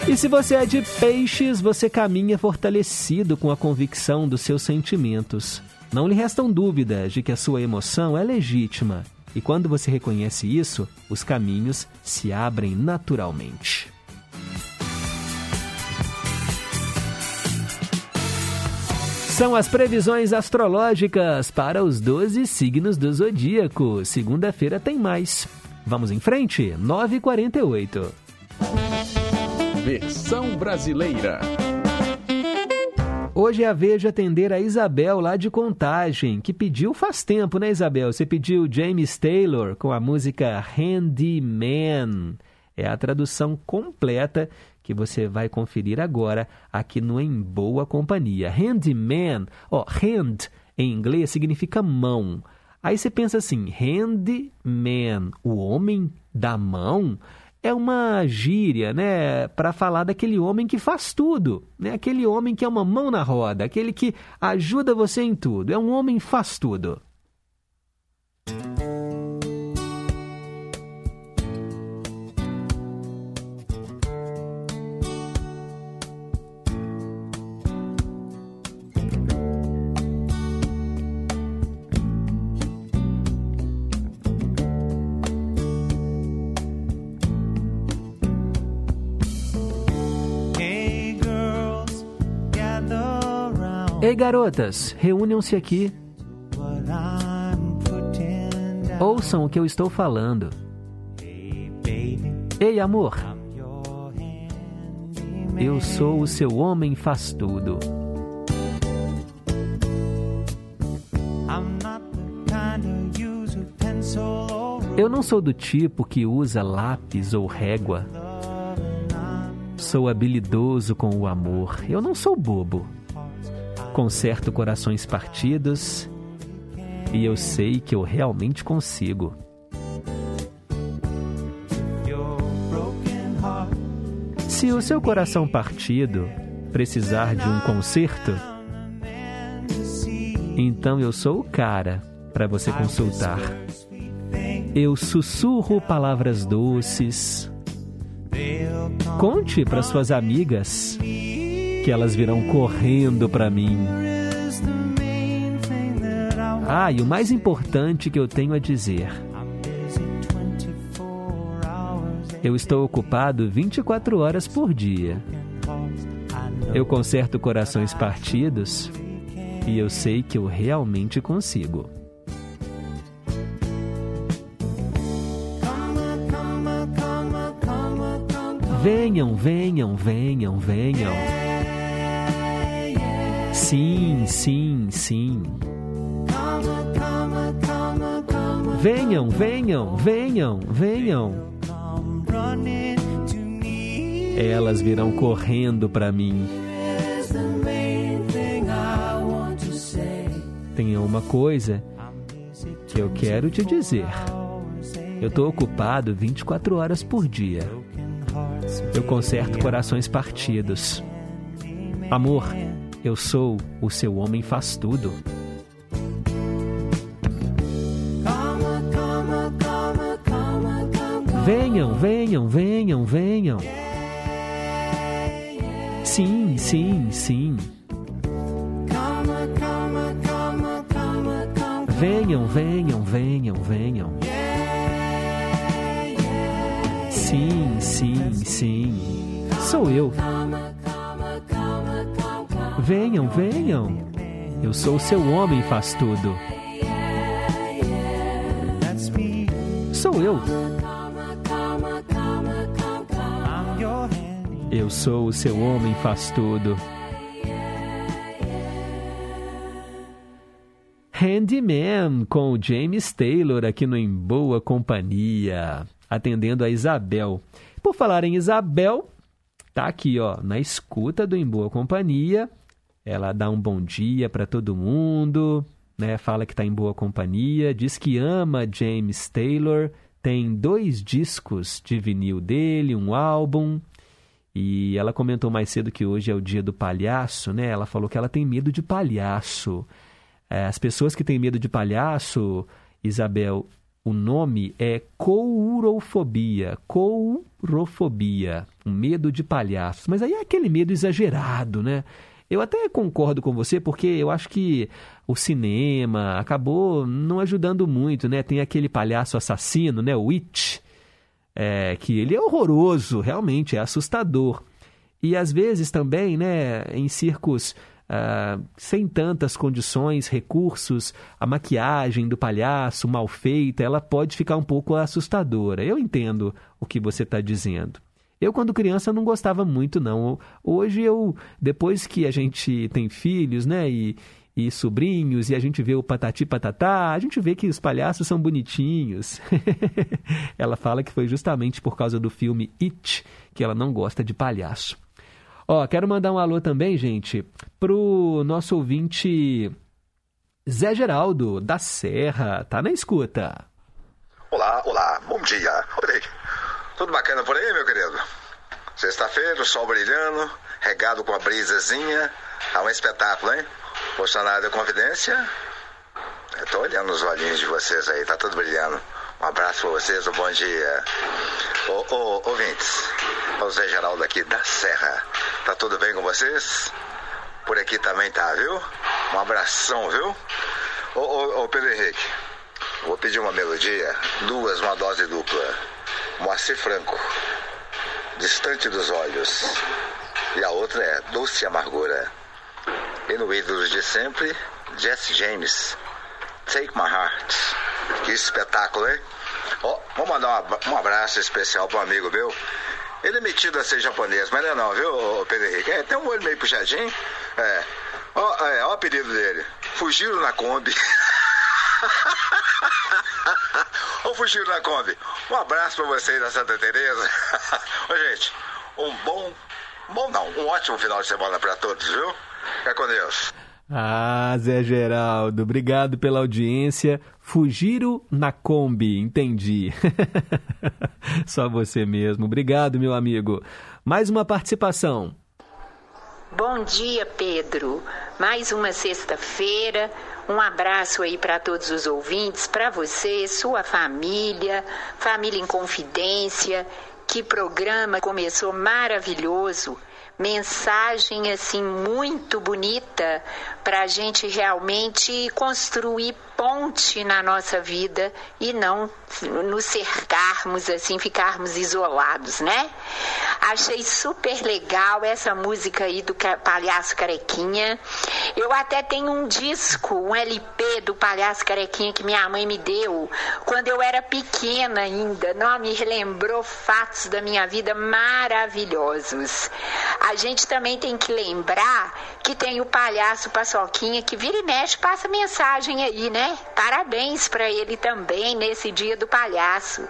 E se você é de peixes, você caminha fortalecido com a convicção dos seus sentimentos. Não lhe restam dúvidas de que a sua emoção é legítima. E quando você reconhece isso, os caminhos se abrem naturalmente. São as previsões astrológicas para os doze signos do zodíaco. Segunda-feira tem mais. Vamos em frente? nove e quarenta e oito. Versão brasileira. Hoje é a vez de atender a Isabel, lá de Contagem, que pediu faz tempo, né, Isabel? Você pediu James Taylor com a música Handyman. É a tradução completa que você vai conferir agora aqui no Em Boa Companhia. Handyman, ó, oh, hand em inglês significa mão. Aí você pensa assim, handyman, o homem da mão, é uma gíria, né, para falar daquele homem que faz tudo, né? Aquele homem que é uma mão na roda, aquele que ajuda você em tudo, é um homem faz tudo. Ei, garotas, reúnam-se aqui. Ouçam o que eu estou falando. Ei, amor, eu sou o seu homem faz tudo. Eu não sou do tipo que usa lápis ou régua. Sou habilidoso com o amor. Eu não sou bobo. Conserto corações partidos e eu sei que eu realmente consigo. Se o seu coração partido precisar de um conserto, então eu sou o cara para você consultar. Eu sussurro palavras doces. Conte para suas amigas que elas virão correndo para mim. Ah, e o mais importante que eu tenho a dizer: eu estou ocupado vinte e quatro horas por dia. Eu conserto corações partidos e eu sei que eu realmente consigo. Venham, venham, venham, venham. Sim, sim, sim. Venham, venham, venham, venham. Elas virão correndo para mim. Tem uma coisa que eu quero te dizer. Eu estou ocupado vinte e quatro horas por dia. Eu conserto corações partidos. Amor, eu sou o seu homem faz tudo. Venham, venham, venham, venham. Sim, sim, sim. Venham, venham, venham, venham. Sim, sim, sim. Sou eu. Venham, venham. Eu sou o seu homem faz tudo. Sou eu. Eu sou o seu homem, faz tudo. Handyman com o James Taylor aqui no Em Boa Companhia, atendendo a Isabel. Por falar em Isabel, tá aqui, ó, na escuta do Em Boa Companhia. Ela dá um bom dia para todo mundo, né? Fala que tá em boa companhia, diz que ama James Taylor, tem dois discos de vinil dele, um álbum. E ela comentou mais cedo que hoje é o dia do palhaço, né? Ela falou que ela tem medo de palhaço. É, as pessoas que têm medo de palhaço, Isabel, o nome é courofobia. Courofobia, um medo de palhaço. Mas aí é aquele medo exagerado, né? Eu até concordo com você, porque eu acho que o cinema acabou não ajudando muito, né? Tem aquele palhaço assassino, né? O It. É, que ele é horroroso, realmente, é assustador. E às vezes também, né, em circos ah, sem tantas condições, recursos, a maquiagem do palhaço mal feita, ela pode ficar um pouco assustadora. Eu entendo o que você está dizendo. Eu, quando criança, não gostava muito, não. Hoje, eu, depois que a gente tem filhos, né, e... e sobrinhos, e a gente vê o patati patatá, a gente vê que os palhaços são bonitinhos. Ela fala que foi justamente por causa do filme It que ela não gosta de palhaço. Ó, quero mandar um alô também, gente, pro nosso ouvinte Zé Geraldo, da Serra, tá na escuta. Olá, olá, bom dia. Oi, tudo bacana por aí, meu querido? Sexta-feira, o sol brilhando, regado com a brisazinha, é um espetáculo, hein? Bolsonaro da Confidência. Eu tô olhando os olhinhos de vocês aí, tá tudo brilhando. Um abraço pra vocês, um bom dia. Ô, ô, ouvintes, o Zé Geraldo aqui da Serra. Tá tudo bem com vocês? Por aqui também tá, viu? Um abração, viu? Ô, ô, ô Pedro Henrique, vou pedir uma melodia, duas, uma dose dupla. Moacir Franco, Distante dos Olhos. E a outra é Doce Amargura. E no Ídolos de Sempre, Jesse James, Take My Heart. Que espetáculo, hein? Oh, vou mandar uma, um abraço especial para um amigo meu. Ele é metido a ser japonês, mas não é não, viu, Pedro Henrique? É, tem um olho meio puxadinho. É. Ó, oh, é, oh, o apelido dele. Fugiram na Kombi. Ô, oh, fugiram na Kombi. Um abraço para vocês da Santa Teresa. Ô, oh, gente, um bom... Bom não, um ótimo final de semana para todos, viu? Fica com Deus. Ah, Zé Geraldo, obrigado pela audiência. Fugiram na Kombi, entendi. Só você mesmo. Obrigado, meu amigo. Mais uma participação. Bom dia, Pedro. Mais uma sexta-feira. Um abraço aí para todos os ouvintes, para você, sua família, Família em Confidência. Que programa começou maravilhoso. Mensagem, assim, muito bonita para a gente realmente construir ponte na nossa vida e não nos cercarmos, assim, ficarmos isolados, né? Achei super legal essa música aí do Palhaço Carequinha. Eu até tenho um disco, um L P do Palhaço Carequinha que minha mãe me deu quando eu era pequena ainda. Não, me relembrou fatos da minha vida maravilhosos. A gente também tem que lembrar que tem o palhaço Paçoquinha, que vira e mexe, passa mensagem aí, né? Parabéns para ele também nesse Dia do Palhaço.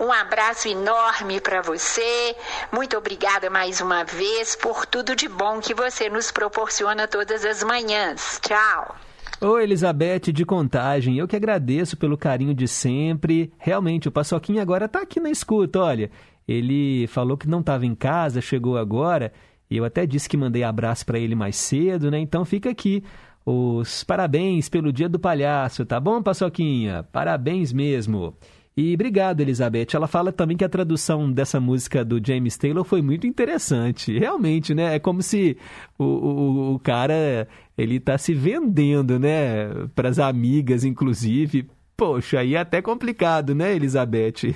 Um abraço enorme para você. Muito obrigada mais uma vez por tudo de bom que você nos proporciona todas as manhãs. Tchau. Oi, Elizabeth de Contagem, eu que agradeço pelo carinho de sempre. Realmente, o Paçoquinha agora está aqui na escuta, olha. Ele falou que não estava em casa, chegou agora, e eu até disse que mandei abraço para ele mais cedo, né? Então fica aqui os parabéns pelo Dia do Palhaço, tá bom, Paçoquinha? Parabéns mesmo. E obrigado, Elizabeth. Ela fala também que a tradução dessa música do James Taylor foi muito interessante. Realmente, né? É como se o, o, o cara, ele tá se vendendo, né? Para as amigas, inclusive. Poxa, aí é até complicado, né, Elizabeth?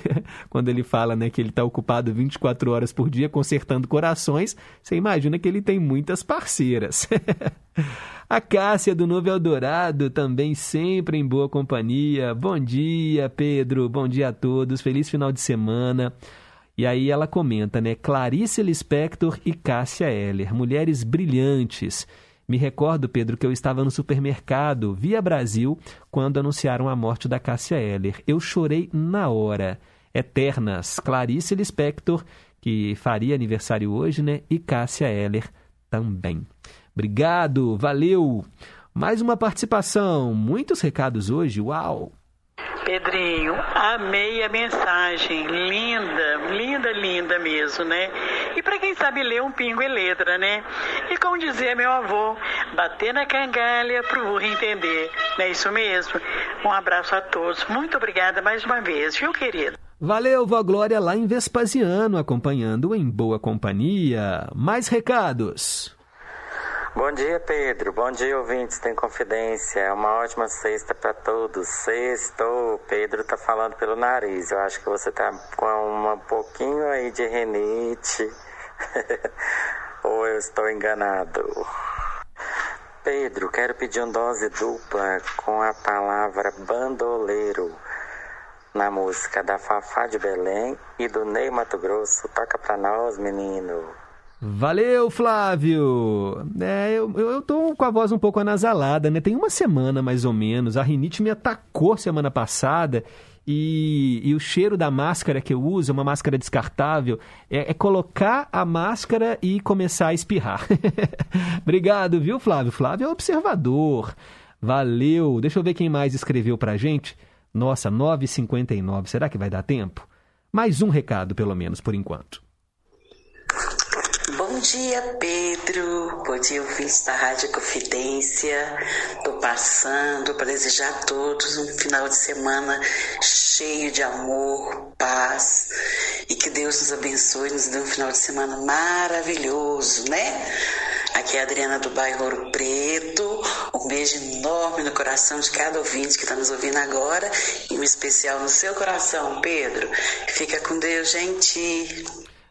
Quando ele fala, né, que ele está ocupado vinte e quatro horas por dia consertando corações, você imagina que ele tem muitas parceiras. A Cássia do Novo Eldorado, também sempre em boa companhia. Bom dia, Pedro. Bom dia a todos. Feliz final de semana. E aí ela comenta, né, Clarice Lispector e Cássia Eller, mulheres brilhantes. Me recordo, Pedro, que eu estava no supermercado Via Brasil quando anunciaram a morte da Cássia Eller. Eu chorei na hora. Eternas, Clarice Lispector, que faria aniversário hoje, né? E Cássia Eller também. Obrigado, valeu! Mais uma participação. Muitos recados hoje, uau! Pedrinho, amei a mensagem, linda, linda, linda mesmo, né? E para quem sabe ler um pingo e letra, né? E como dizia meu avô, bater na cangalha pro burro entender, não é isso mesmo? Um abraço a todos, muito obrigada mais uma vez, viu, querido? Valeu, vó Glória, lá em Vespasiano, acompanhando Em Boa Companhia. Mais recados. Bom dia, Pedro. Bom dia, ouvintes do Em Confidência. Uma ótima sexta para todos. Sextou. Pedro tá falando pelo nariz. Eu acho que você tá com um pouquinho aí de renite. Ou eu estou enganado? Pedro, quero pedir uma dose dupla com a palavra bandoleiro na música da Fafá de Belém e do Ney Mato Grosso. Toca para nós, menino. Valeu, Flávio! É, eu, eu tô com a voz um pouco anasalada, né? Tem uma semana, mais ou menos. A rinite me atacou semana passada e, e o cheiro da máscara que eu uso, uma máscara descartável, é, é colocar a máscara e começar a espirrar. Obrigado, viu, Flávio? Flávio é observador. Valeu! Deixa eu ver quem mais escreveu pra gente. Nossa, nove e cinquenta e nove. Será que vai dar tempo? Mais um recado, pelo menos, por enquanto. Bom dia, Pedro. Bom dia, ouvintes da Rádio Confidência. Estou passando para desejar a todos um final de semana cheio de amor, paz e que Deus nos abençoe e nos dê um final de semana maravilhoso, né? Aqui é a Adriana do bairro Ouro Preto. Um beijo enorme no coração de cada ouvinte que está nos ouvindo agora e um especial no seu coração, Pedro. Fica com Deus, gente.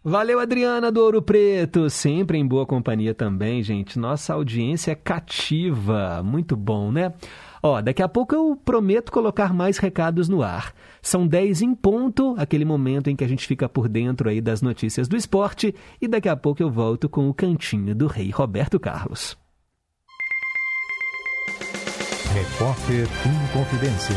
Valeu, Adriana do Ouro Preto, sempre em boa companhia também, gente. Nossa audiência cativa, muito bom, né? Ó, daqui a pouco eu prometo colocar mais recados no ar. São dez em ponto, aquele momento em que a gente fica por dentro aí das notícias do esporte, e daqui a pouco eu volto com o Cantinho do Rei Roberto Carlos. Repórter em Confidência.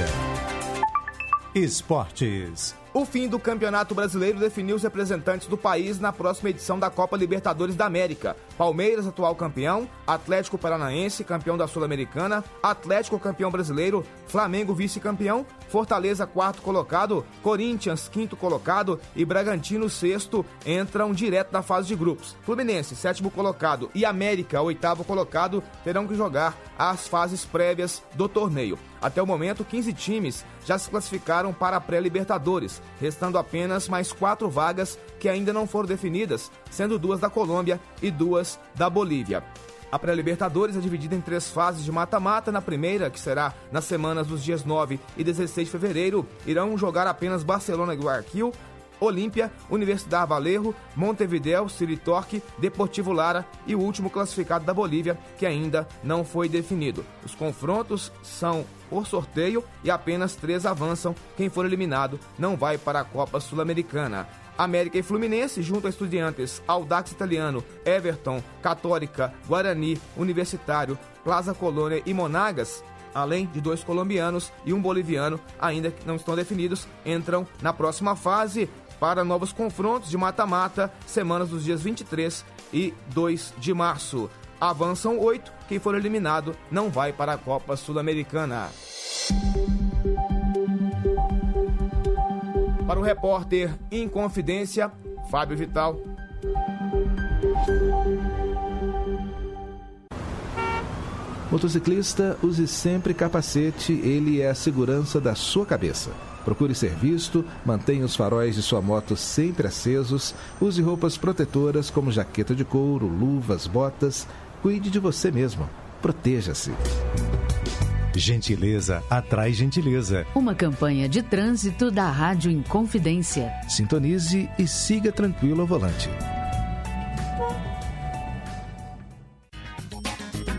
Esportes. O fim do Campeonato Brasileiro definiu os representantes do país na próxima edição da Copa Libertadores da América. Palmeiras, atual campeão, Atlético Paranaense, campeão da Sul-Americana, Atlético campeão brasileiro, Flamengo vice-campeão, Fortaleza quarto colocado, Corinthians quinto colocado e Bragantino sexto entram direto na fase de grupos. Fluminense sétimo colocado e América oitavo colocado terão que jogar as fases prévias do torneio. Até o momento, quinze times já se classificaram para a pré-Libertadores, restando apenas mais quatro vagas que ainda não foram definidas, sendo duas da Colômbia e duas da Bolívia. A pré-Libertadores é dividida em três fases de mata-mata. Na primeira, que será nas semanas dos dias nove e dezesseis de fevereiro, irão jogar apenas Barcelona e Guayaquil, Olímpia, Universidade Valerro, Montevideo, City Torque, Deportivo Lara e o último classificado da Bolívia, que ainda não foi definido. Os confrontos são por sorteio e apenas três avançam. Quem for eliminado não vai para a Copa Sul-Americana. América e Fluminense, junto a Estudiantes, Audax Italiano, Everton, Católica, Guarani, Universitário, Plaza Colônia e Monagas, além de dois colombianos e um boliviano, ainda que não estão definidos, entram na próxima fase para novos confrontos de mata-mata, semanas dos dias vinte e três e dois de março. Avançam oito, quem for eliminado não vai para a Copa Sul-Americana. Para o repórter em Confidência, Fábio Vital. Motociclista, use sempre capacete, ele é a segurança da sua cabeça. Procure ser visto, mantenha os faróis de sua moto sempre acesos, use roupas protetoras como jaqueta de couro, luvas, botas. Cuide de você mesmo. Proteja-se. Gentileza atrai gentileza. Uma campanha de trânsito da Rádio Inconfidência. Sintonize e siga tranquilo ao volante.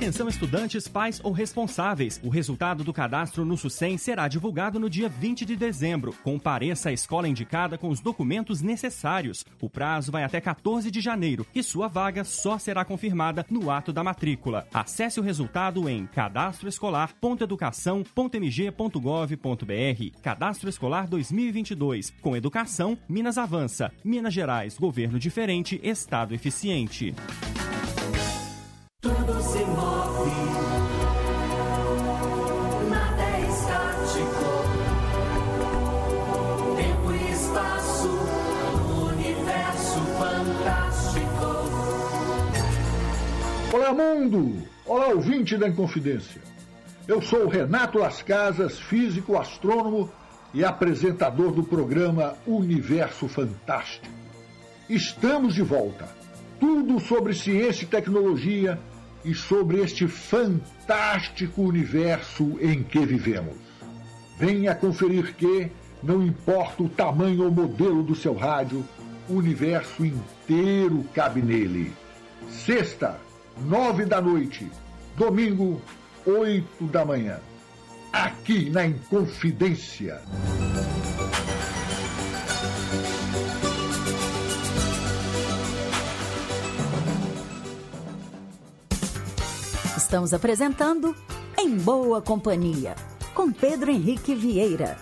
Atenção estudantes, pais ou responsáveis. O resultado do cadastro no SUSEM será divulgado no dia vinte de dezembro. Compareça à escola indicada com os documentos necessários. O prazo vai até quatorze de janeiro e sua vaga só será confirmada no ato da matrícula. Acesse o resultado em cadastroescolar ponto educação ponto m g ponto gov ponto b r. Cadastro Escolar dois mil e vinte e dois. Com educação, Minas avança. Minas Gerais, governo diferente, estado eficiente. Tudo se move, nada é estático, tempo e espaço, universo fantástico. Olá mundo, olá ouvinte da Inconfidência. Eu sou o Renato Las Casas, físico, astrônomo e apresentador do programa Universo Fantástico. Estamos de volta. Tudo sobre ciência e tecnologia e sobre este fantástico universo em que vivemos. Venha conferir que, não importa o tamanho ou modelo do seu rádio, o universo inteiro cabe nele. Sexta, nove da noite. Domingo, oito da manhã. Aqui na Inconfidência. Estamos apresentando Em Boa Companhia, com Pedro Henrique Vieira.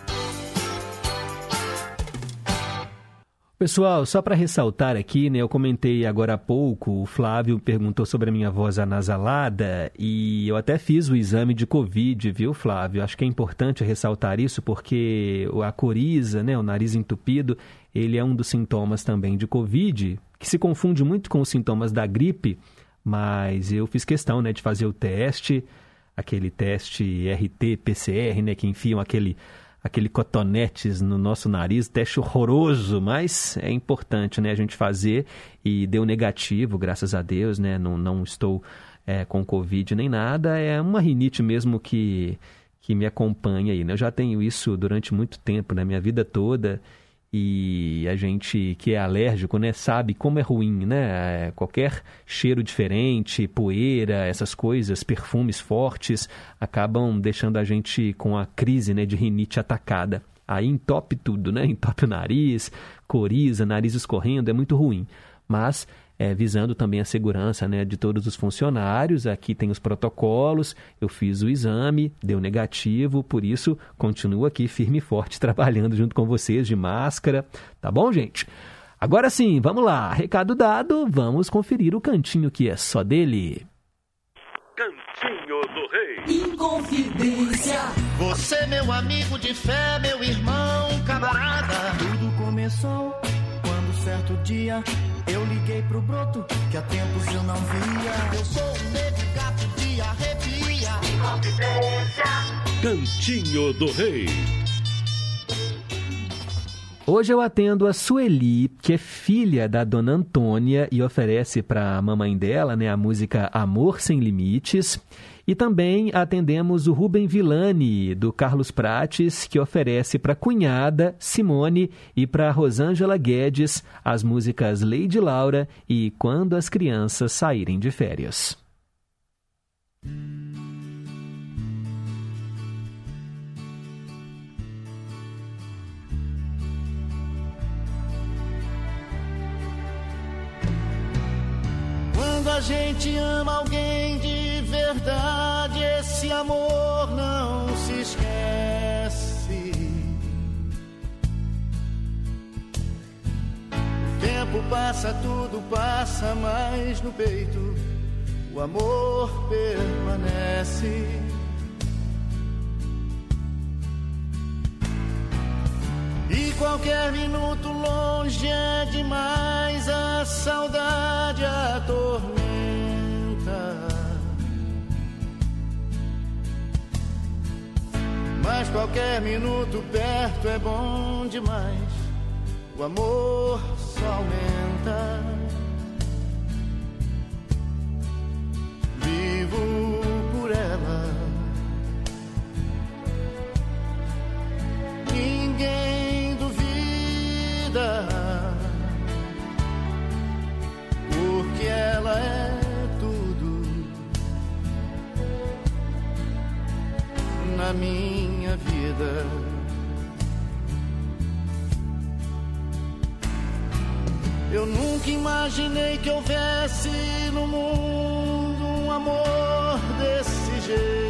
Pessoal, só para ressaltar aqui, né, eu comentei agora há pouco, o Flávio perguntou sobre a minha voz anasalada e eu até fiz o exame de Covid, viu, Flávio? Acho que é importante ressaltar isso porque a coriza, né, o nariz entupido, ele é um dos sintomas também de Covid, que se confunde muito com os sintomas da gripe. Mas eu fiz questão, né, de fazer o teste, aquele teste R T P C R, né, que enfiam aquele, aquele cotonetes no nosso nariz, teste horroroso, mas é importante, né, a gente fazer e deu negativo, graças a Deus, né, não, não estou é, com Covid nem nada, é uma rinite mesmo que, que me acompanha aí, né? Eu já tenho isso durante muito tempo, né, minha vida toda. E a gente que é alérgico, né, sabe como é ruim, né? Qualquer cheiro diferente, poeira, essas coisas, perfumes fortes, acabam deixando a gente com a crise, né, de rinite atacada. Aí entope tudo, né? Entope o nariz, coriza, nariz escorrendo, é muito ruim. Mas É, visando também a segurança, né, de todos os funcionários. Aqui tem os protocolos, eu fiz o exame, deu negativo, por isso continuo aqui firme e forte trabalhando junto com vocês de máscara, tá bom, gente? Agora sim, vamos lá, recado dado, vamos conferir o cantinho que é só dele. Cantinho do Rei. Inconfidência. Você, meu amigo de fé, meu irmão, camarada. Tudo começou quando certo dia... eu liguei pro broto, que há tempos eu não via. Eu sou um negro gato de arrepia. Inconfidência. Cantinho do Rei. Hoje eu atendo a Sueli, que é filha da Dona Antônia e oferece para a mamãe dela, né, a música Amor Sem Limites. E também atendemos o Rubem Villani, do Carlos Prates, que oferece para a cunhada Simone e para a Rosângela Guedes as músicas Lady Laura e Quando as Crianças Saírem de Férias. Quando a gente ama alguém de verdade, esse amor não se esquece. O tempo passa, tudo passa, mas no peito o amor permanece. E qualquer minuto longe é demais, a saudade atormenta. Mas qualquer minuto perto é bom demais, o amor só aumenta. Vivo por ela. Ninguém duvida, porque ela é tudo na minha vida. Eu nunca imaginei que houvesse no mundo um amor desse jeito,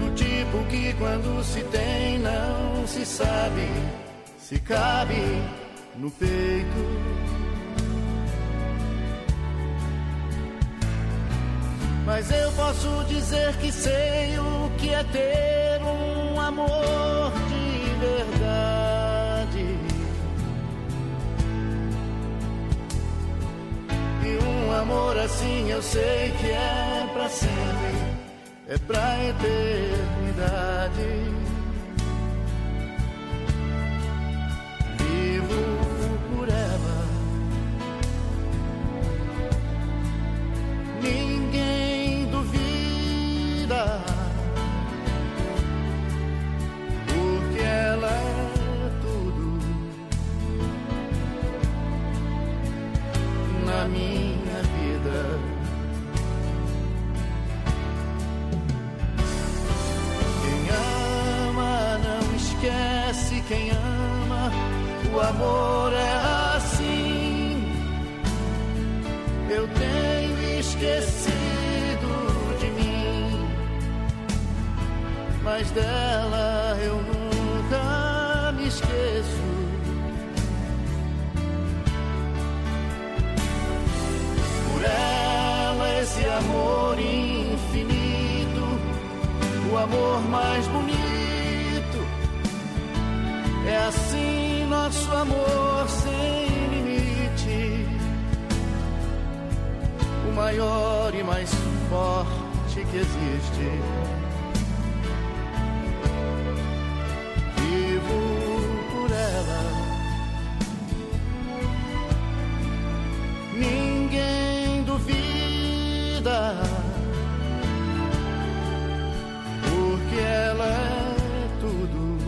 do tipo que quando se tem não se sabe se cabe no peito. Mas eu posso dizer que sei o que é ter um amor de verdade e um amor assim eu sei que é pra sempre, é pra eternidade. Vivo por ela. Ninguém porque ela é tudo na minha vida. Quem ama não esquece, quem ama, o amor é assim. Eu tenho esquecido, mas dela eu nunca me esqueço. Por ela esse amor infinito, o amor mais bonito. É assim nosso amor sem limite, o maior e mais forte que existe. Por ela, ninguém duvida, porque ela é tudo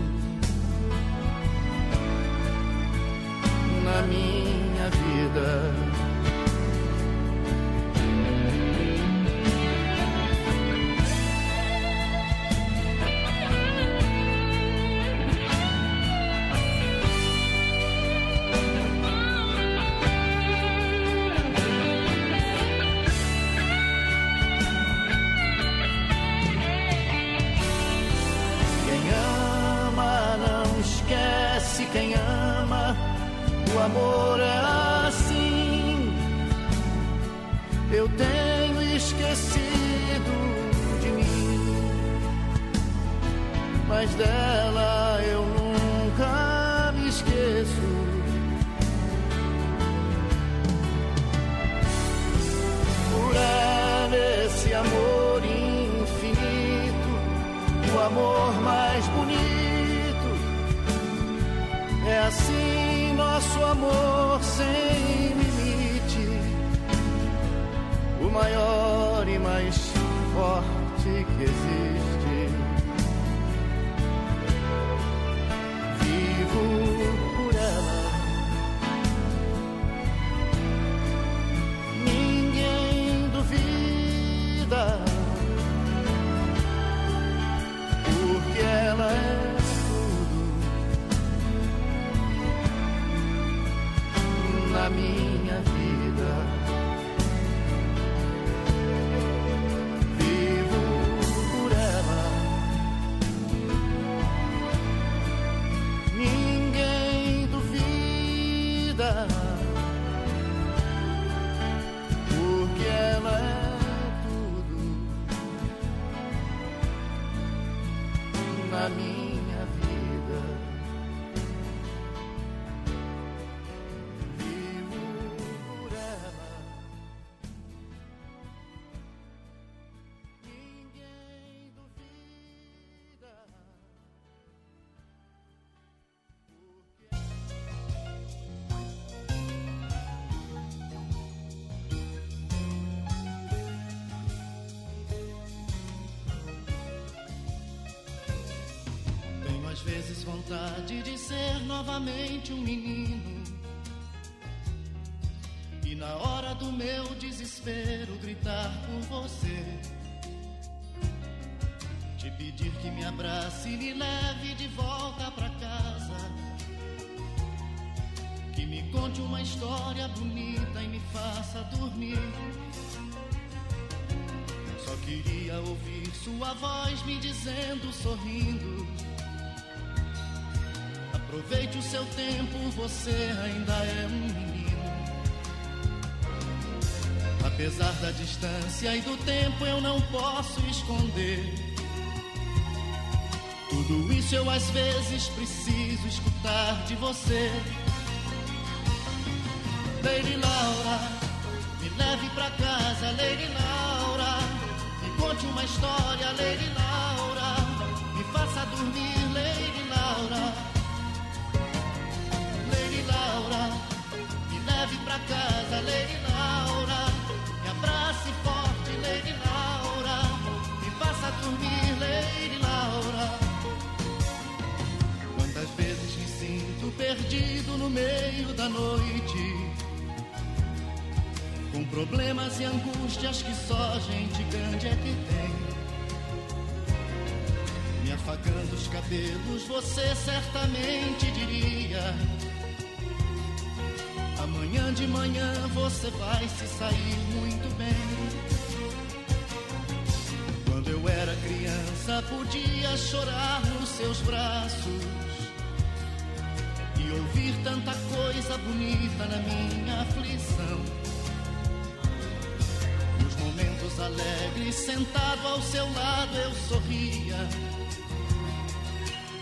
na minha vida. o amor é assim. Eu tenho esquecido de mim, mas dela eu nunca me esqueço. Por ela, esse amor infinito, o amor mais bonito, é assim nosso amor sem limite, o maior e mais forte que existe. Vivo por ela, ninguém duvida, porque ela é tudo na minha vida. Vontade de ser novamente um menino, e na hora do meu desespero gritar por você, te pedir que me abrace e me leve de volta pra casa, que me conte uma história bonita e me faça dormir. Só queria ouvir sua voz me dizendo, sorrindo: aproveite o seu tempo, você ainda é um menino. Apesar da distância e do tempo, eu não posso esconder. Tudo isso eu às vezes preciso escutar de você. Lady Laura, me leve pra casa, Lady Laura, me conte uma história, Lady Laura, me faça dormir, Lady Laura. Laura, me leve pra casa, Lady Laura, me abrace forte, Lady Laura, me faça dormir, Lady Laura. Quantas vezes me sinto perdido no meio da noite, com problemas e angústias que só gente grande é que tem. Me afagando os cabelos, você certamente diria: amanhã de manhã você vai se sair muito bem. Quando eu era criança podia chorar nos seus braços e ouvir tanta coisa bonita na minha aflição. Nos momentos alegres, sentado ao seu lado, eu sorria,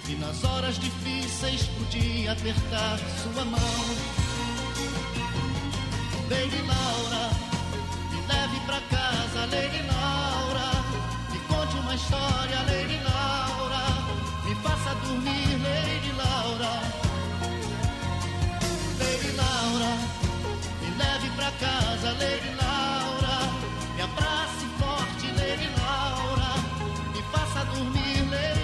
e nas horas difíceis podia apertar sua mão. Lady Laura, me leve pra casa, Lady Laura, me conte uma história, Lady Laura, me faça dormir, Lady Laura. Lady Laura, me leve pra casa, Lady Laura, me abrace forte, Lady Laura, me faça dormir, Lady Laura.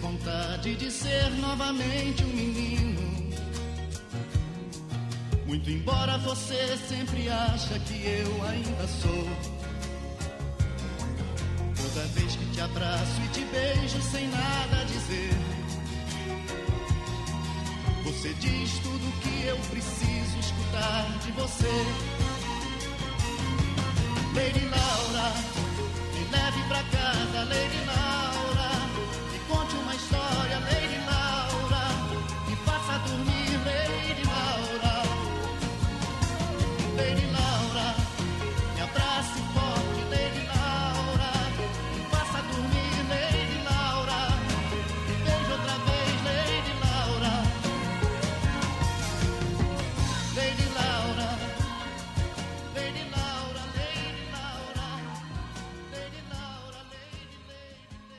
Vontade de ser novamente um menino, muito embora você sempre acha que eu ainda sou. Toda vez que te abraço e te beijo sem nada dizer, Você diz tudo o que eu preciso escutar de você. Lady Laura, me leve pra casa, Lady Laura, me conte uma história, Lady Laura, me faça dormir, Lady Laura. Lady Laura, me abrace forte, Lady Laura, me faça dormir, Lady Laura, me veja outra vez, Lady Laura. Lady Laura, Lady Laura, Lady Laura, Lady Laura, Lady, Lady, Lady Laura.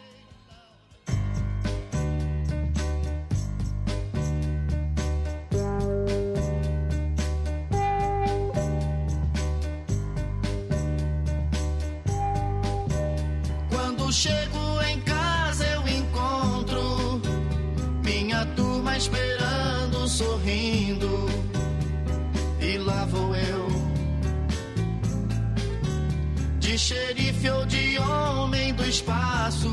Chego em casa, eu encontro minha turma esperando, sorrindo, e lá vou eu, de xerife ou de homem do espaço,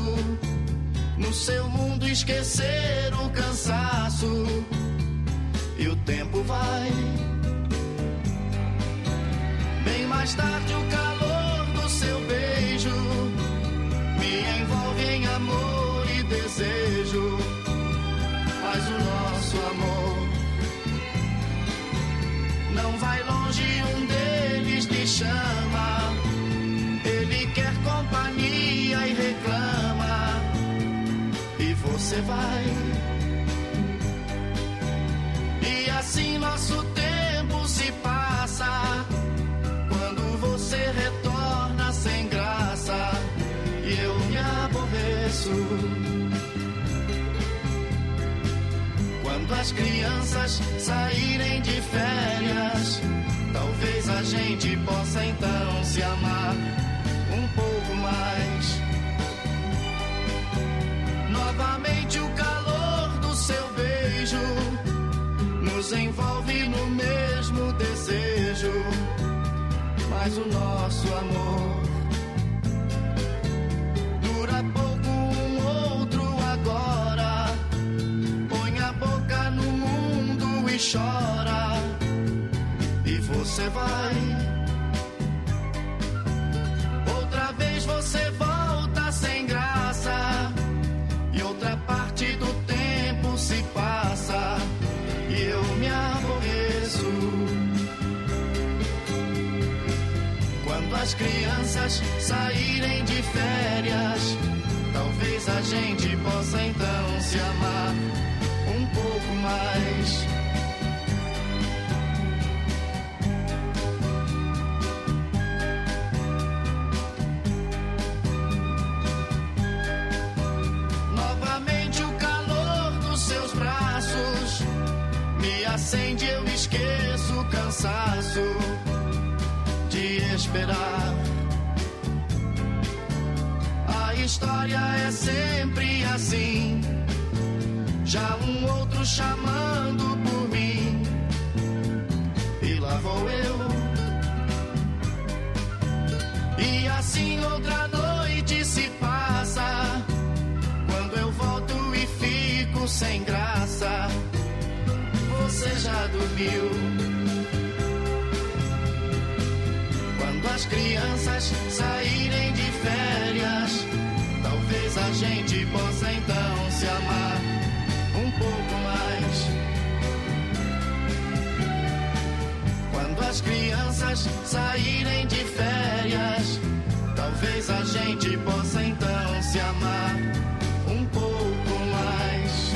no seu mundo esquecer o cansaço, e o tempo vai. Bem mais tarde o calor do seu beijo me envolve em amor e desejo, mas o nosso amor não vai longe, um deles me chama, ele quer companhia e reclama, e você vai. E assim nosso tempo se passa, quando você retorna sem graça, e eu me aborreço quando as crianças saírem de férias. Talvez a gente possa então se amar um pouco mais. Novamente o calor do seu beijo nos envolve no mesmo desejo, mas o nosso amor dura pouco, um outro agora põe a boca no mundo e chora, e você vai. Outra vez você volta sem graça, e outra parte do tempo se passa, e eu me aborreço quando as crianças saírem de férias. Talvez a gente possa então se amar um pouco mais. Novamente o calor dos seus braços me acende, eu esqueço o cansaço de esperar. A história é sempre assim, já um outro chamando por mim, e lá vou eu. E assim outra noite se passa, quando eu volto e fico sem graça, você já dormiu. Quando as crianças saírem de férias, talvez a gente possa então se amar um pouco mais. Quando as crianças saírem de férias, talvez a gente possa então se amar um pouco mais.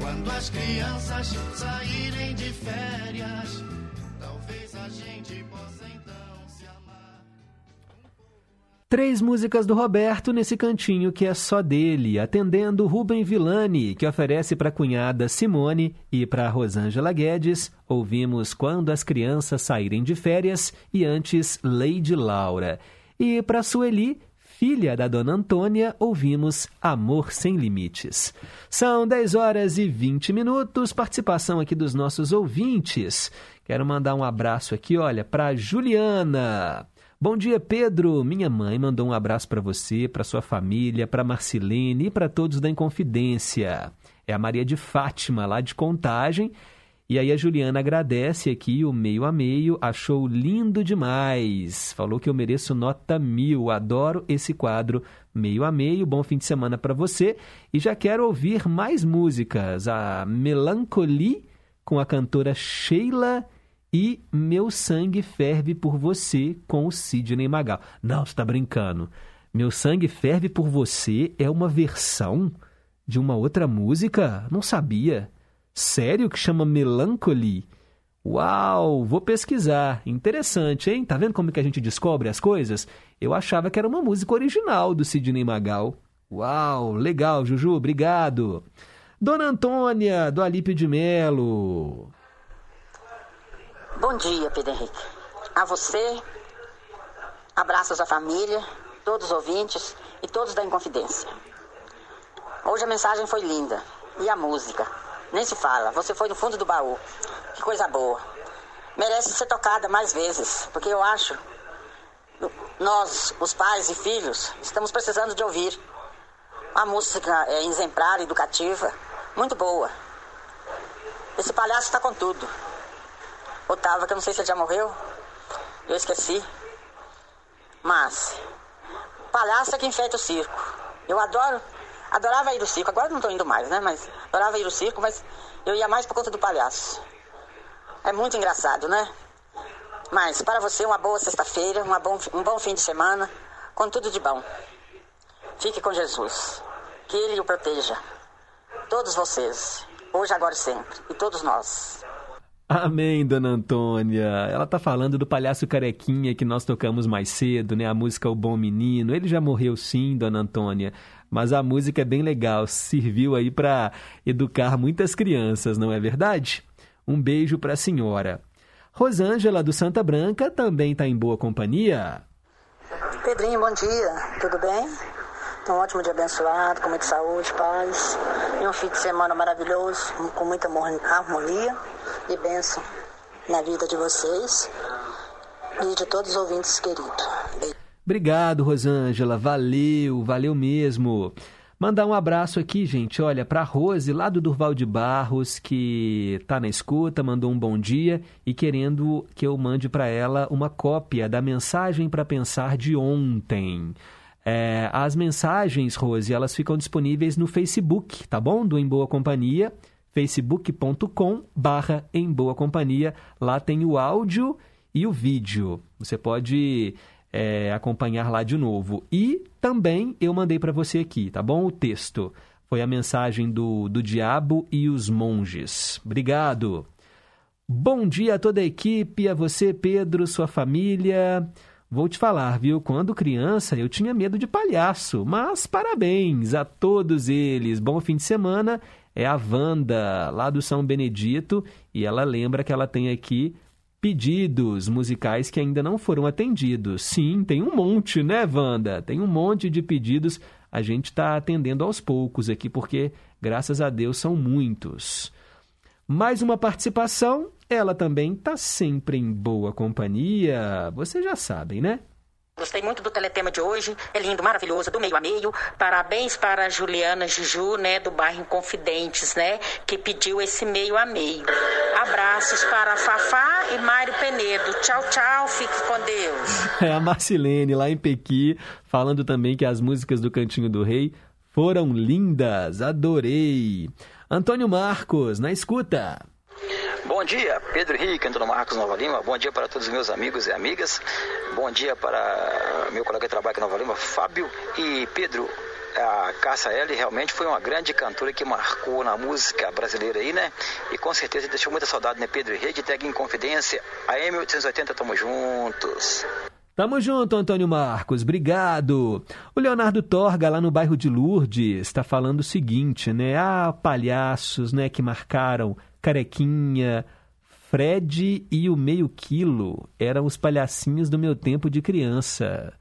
Quando as crianças saírem de férias, a gente possa então se amar. Três músicas do Roberto nesse cantinho que é só dele, atendendo Rubem Villani, que oferece para a cunhada Simone e para Rosângela Guedes. Ouvimos Quando as Crianças Saírem de Férias e antes Lady Laura. E para Sueli, filha da Dona Antônia, ouvimos Amor Sem Limites. São dez horas e vinte minutos, participação aqui dos nossos ouvintes. Quero mandar um abraço aqui, olha, para Juliana. Bom dia, Pedro. Minha mãe mandou um abraço para você, para sua família, para Marcilene e para todos da Inconfidência. é a Maria de Fátima, lá de Contagem. E aí a Juliana agradece aqui o meio a meio, achou lindo demais, falou que eu mereço nota mil, adoro esse quadro meio a meio, bom fim de semana para você. E já quero ouvir mais músicas, a Melancolia com a cantora Sheila e Meu Sangue Ferve por Você com o Sidney Magal. Não, você tá brincando. Meu Sangue Ferve por Você é uma versão de uma outra música? Não sabia. Sério que chama Melancholy? Uau, vou pesquisar. Interessante, hein? Tá vendo como que a gente descobre as coisas? Eu achava que era uma música original do Sidney Magal. Uau, legal, Juju, obrigado. Dona Antônia, do Alípio de Melo. Bom dia, Pedro Henrique. A você, abraço à sua família, todos os ouvintes e todos da Inconfidência. Hoje a mensagem foi linda. E a música? Nem se fala, você foi no fundo do baú. Que coisa boa. Merece ser tocada mais vezes, porque eu acho, nós, os pais e filhos, estamos precisando de ouvir. Uma música é, exemplar, educativa, muito boa. Esse palhaço está com tudo. Otávio, que eu não sei se ele já morreu, eu esqueci. Mas, palhaço é que enfeita o circo. Eu adoro... Adorava ir ao circo, agora não estou indo mais, né? Mas adorava ir ao circo, mas eu ia mais por conta do palhaço. É muito engraçado, né? Mas para você, uma boa sexta-feira, uma bom, um bom fim de semana, com tudo de bom. Fique com Jesus, que Ele o proteja. Todos vocês, hoje, agora e sempre, e todos nós. Amém, Dona Antônia. Ela tá falando do palhaço Carequinha que nós tocamos mais cedo, né? A música O Bom Menino. Ele já morreu sim, Dona Antônia, mas a música é bem legal. Serviu aí para educar muitas crianças, não é verdade? Um beijo para a senhora. Rosângela, do Santa Branca, também tá em boa companhia. Pedrinho, bom dia. Tudo bem? Um ótimo dia abençoado, com muita saúde, paz. E um fim de semana maravilhoso, com muita harmonia e bênção na vida de vocês e de todos os ouvintes queridos. Obrigado, Rosângela. Valeu, valeu mesmo. Mandar um abraço aqui, gente. Olha, para a Rose, lá do Durval de Barros, que está na escuta, mandou um bom dia e querendo que eu mande para ela uma cópia da mensagem para pensar de ontem. É, as mensagens, Rose, elas ficam disponíveis no Facebook, tá bom? Do Em Boa Companhia, facebook ponto com barra Em Boa Companhia. Lá tem o áudio e o vídeo. Você pode é, acompanhar lá de novo. E também eu mandei para você aqui, tá bom? O texto. Foi a mensagem do, do Diabo e os Monges. Obrigado. Bom dia a toda a equipe, a você, Pedro, sua família... Vou te falar, viu? Quando criança, eu tinha medo de palhaço, mas parabéns a todos eles. Bom fim de semana. É a Wanda, lá do São Benedito, e ela lembra que ela tem aqui pedidos musicais que ainda não foram atendidos. Sim, tem um monte, né, Wanda? Tem um monte de pedidos. A gente está atendendo aos poucos aqui, porque, graças a Deus, são muitos. Mais uma participação. Ela também está sempre em boa companhia. Vocês já sabem, né? Gostei muito do teletema de hoje. É lindo, maravilhoso, do meio a meio. Parabéns para a Juliana Juju, né, do bairro Inconfidentes, né, que pediu esse meio a meio. Abraços para Fafá e Mário Penedo. Tchau, tchau. Fique com Deus. É a Marcilene, lá em Pequi, falando também que as músicas do Cantinho do Rei foram lindas. Adorei. Antônio Marcos, na escuta. Bom dia, Pedro Henrique, Antônio Marcos, Nova Lima. Bom dia para todos os meus amigos e amigas. Bom dia para meu colega de trabalho aqui em Nova Lima, Fábio. E Pedro, a Cássia Eller realmente foi uma grande cantora que marcou na música brasileira aí, né? E com certeza deixou muita saudade, né, Pedro Henrique? Tag em Confidência, A M oitocentos e oitenta, tamo juntos. Tamo junto, Antônio Marcos, obrigado. O Leonardo Torga, lá no bairro de Lourdes, está falando o seguinte, né? Ah, palhaços, né, que marcaram... Carequinha, Fred e o Meio Quilo eram os palhacinhos do meu tempo de criança.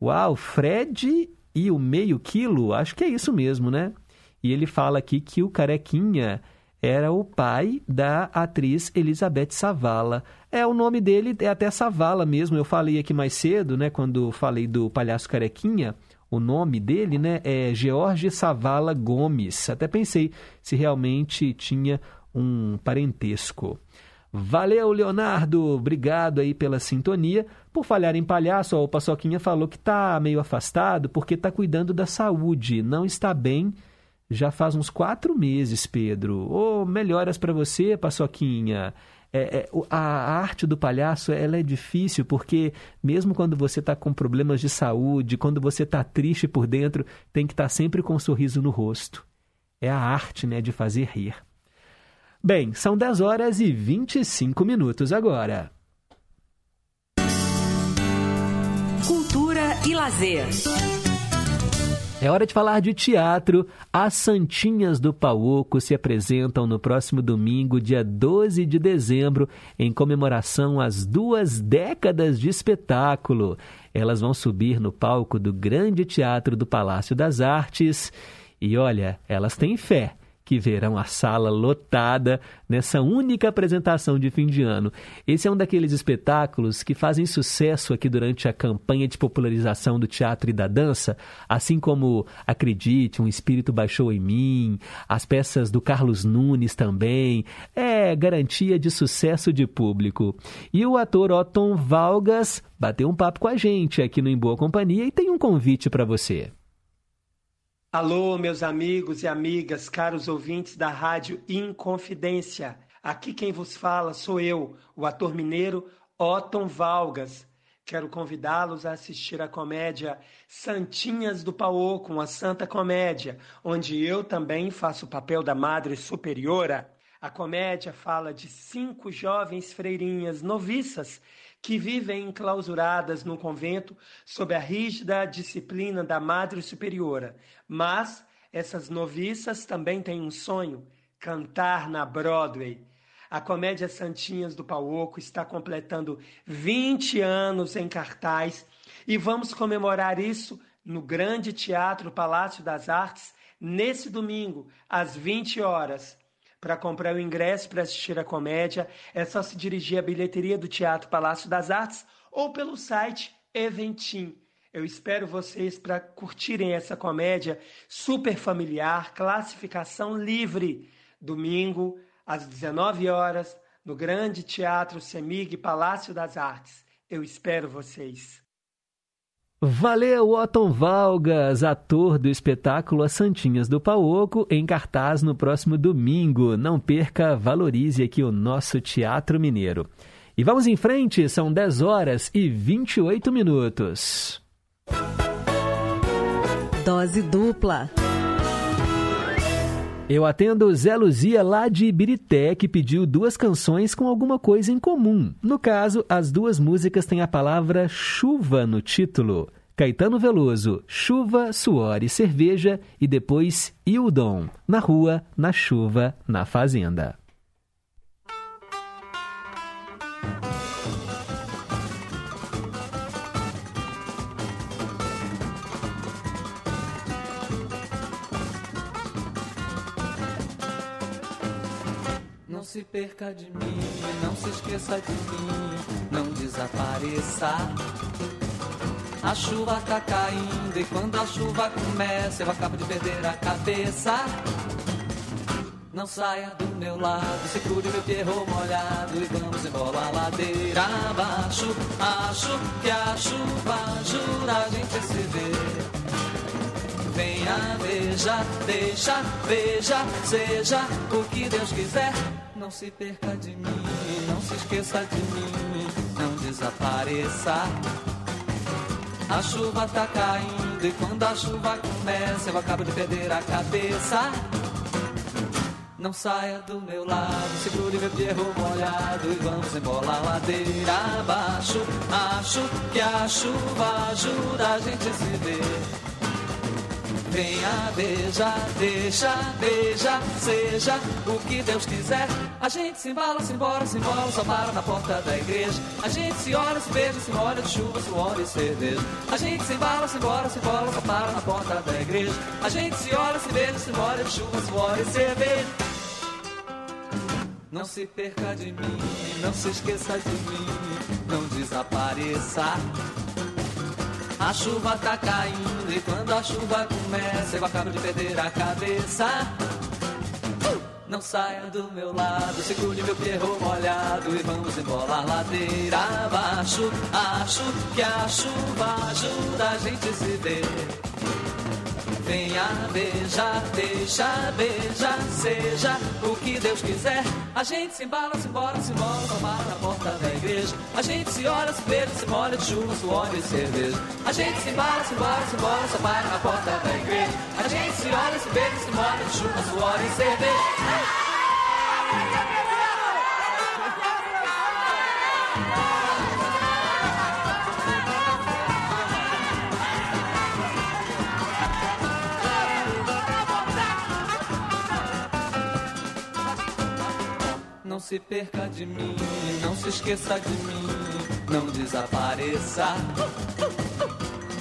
Uau, Fred e o Meio Quilo? Acho que é isso mesmo, né? E ele fala aqui que o Carequinha era o pai da atriz Elizabeth Savala. É, o nome dele é até Savala mesmo. Eu falei aqui mais cedo, né? Quando falei do palhaço Carequinha, o nome dele, né, é Jorge Sávala Gomes. Até pensei se realmente tinha um parentesco. Valeu, Leonardo, obrigado aí pela sintonia. Por falhar em palhaço, ó, o Paçoquinha falou que tá meio afastado porque tá cuidando da saúde, não está bem, já faz uns quatro meses, Pedro. Ô, oh, melhoras para você, Paçoquinha. É, é, a arte do palhaço, ela é difícil porque mesmo quando você tá com problemas de saúde, quando você tá triste por dentro, tem que estar tá sempre com um sorriso no rosto. É a arte, né, de fazer rir. Bem, são dez horas e vinte e cinco minutos agora. Cultura e lazer. É hora de falar de teatro. As Santinhas do Pau Oco se apresentam no próximo domingo, dia doze de dezembro, em comemoração às duas décadas de espetáculo. Elas vão subir no palco do Grande Teatro do Palácio das Artes. E olha, elas têm fé que verão a sala lotada nessa única apresentação de fim de ano. Esse é um daqueles espetáculos que fazem sucesso aqui durante a campanha de popularização do teatro e da dança, assim como Acredite, Um Espírito Baixou em Mim, as peças do Carlos Nunes também. É garantia de sucesso de público. E o ator Otton Valgas bateu um papo com a gente aqui no Em Boa Companhia e tem um convite para você. Alô, meus amigos e amigas, caros ouvintes da Rádio Inconfidência. Aqui quem vos fala sou eu, o ator mineiro Otton Valgas. Quero convidá-los a assistir a comédia Santinhas do Pau Oco, uma santa comédia, onde eu também faço o papel da Madre Superiora. A comédia fala de cinco jovens freirinhas noviças que vivem enclausuradas num convento sob a rígida disciplina da Madre Superiora. Mas essas noviças também têm um sonho: cantar na Broadway. A comédia Santinhas do Pau Oco está completando vinte anos em cartaz e vamos comemorar isso no Grande Teatro Palácio das Artes nesse domingo, às vinte horas. Para comprar o ingresso para assistir a comédia, é só se dirigir à bilheteria do Teatro Palácio das Artes ou pelo site Eventim. Eu espero vocês para curtirem essa comédia super familiar, classificação livre. Domingo, às dezenove horas, no Grande Teatro Semig Palácio das Artes. Eu espero vocês. Valeu, Otton Valgas, ator do espetáculo As Santinhas do Pau Oco, em cartaz no próximo domingo. Não perca, valorize aqui o nosso teatro mineiro. E vamos em frente, são dez horas e vinte e oito minutos. Dose dupla. Eu atendo Zé Luzia, lá de Ibirité, que pediu duas canções com alguma coisa em comum. No caso, as duas músicas têm a palavra chuva no título. Caetano Veloso, Chuva, Suor e Cerveja, e depois Hildon, Na Rua, Na Chuva, Na Fazenda. Não se perca de mim, não se esqueça de mim, não desapareça. A chuva tá caindo e quando a chuva começa, eu acabo de perder a cabeça. Não saia do meu lado, segure meu terror molhado e vamos embora a ladeira abaixo. Acho que a chuva jura a gente se ver. Venha, veja, deixa, veja, seja o que Deus quiser. Não se perca de mim, não se esqueça de mim, não desapareça. A chuva tá caindo e quando a chuva começa, eu acabo de perder a cabeça. Não saia do meu lado, segure meu pierro molhado e vamos embora a ladeira abaixo. Acho que a chuva ajuda a gente se ver. Venha, beija, deixa, beija, seja o que Deus quiser. A gente se embala, se embora, se embora, só para na porta da igreja. A gente se olha, se beija, se molha de chuva, suor e cerveja. A gente se embala, se embora, se embora, só para na porta da igreja. A gente se olha, se beija, se molha de chuva, suor e cerveja. Não se perca de mim, não se esqueça de mim, não desapareça. A chuva tá caindo e quando a chuva começa eu acabo de perder a cabeça. Não saia do meu lado, segure meu pierrot molhado e vamos embolar ladeira abaixo. Acho que a chuva ajuda a gente se ver. Venha beijar, deixa beijar, seja o que Deus quiser. A gente se embala, se embora, se mola, tomar na porta da igreja. A gente se olha, se beija, se molha de chuva, suor e cerveja. A gente se embala, se embora, se mola, só para na porta da igreja. A gente se olha, se beija, se molha de chuva, suor e cerveja. Não se perca de mim, não se esqueça de mim, não desapareça.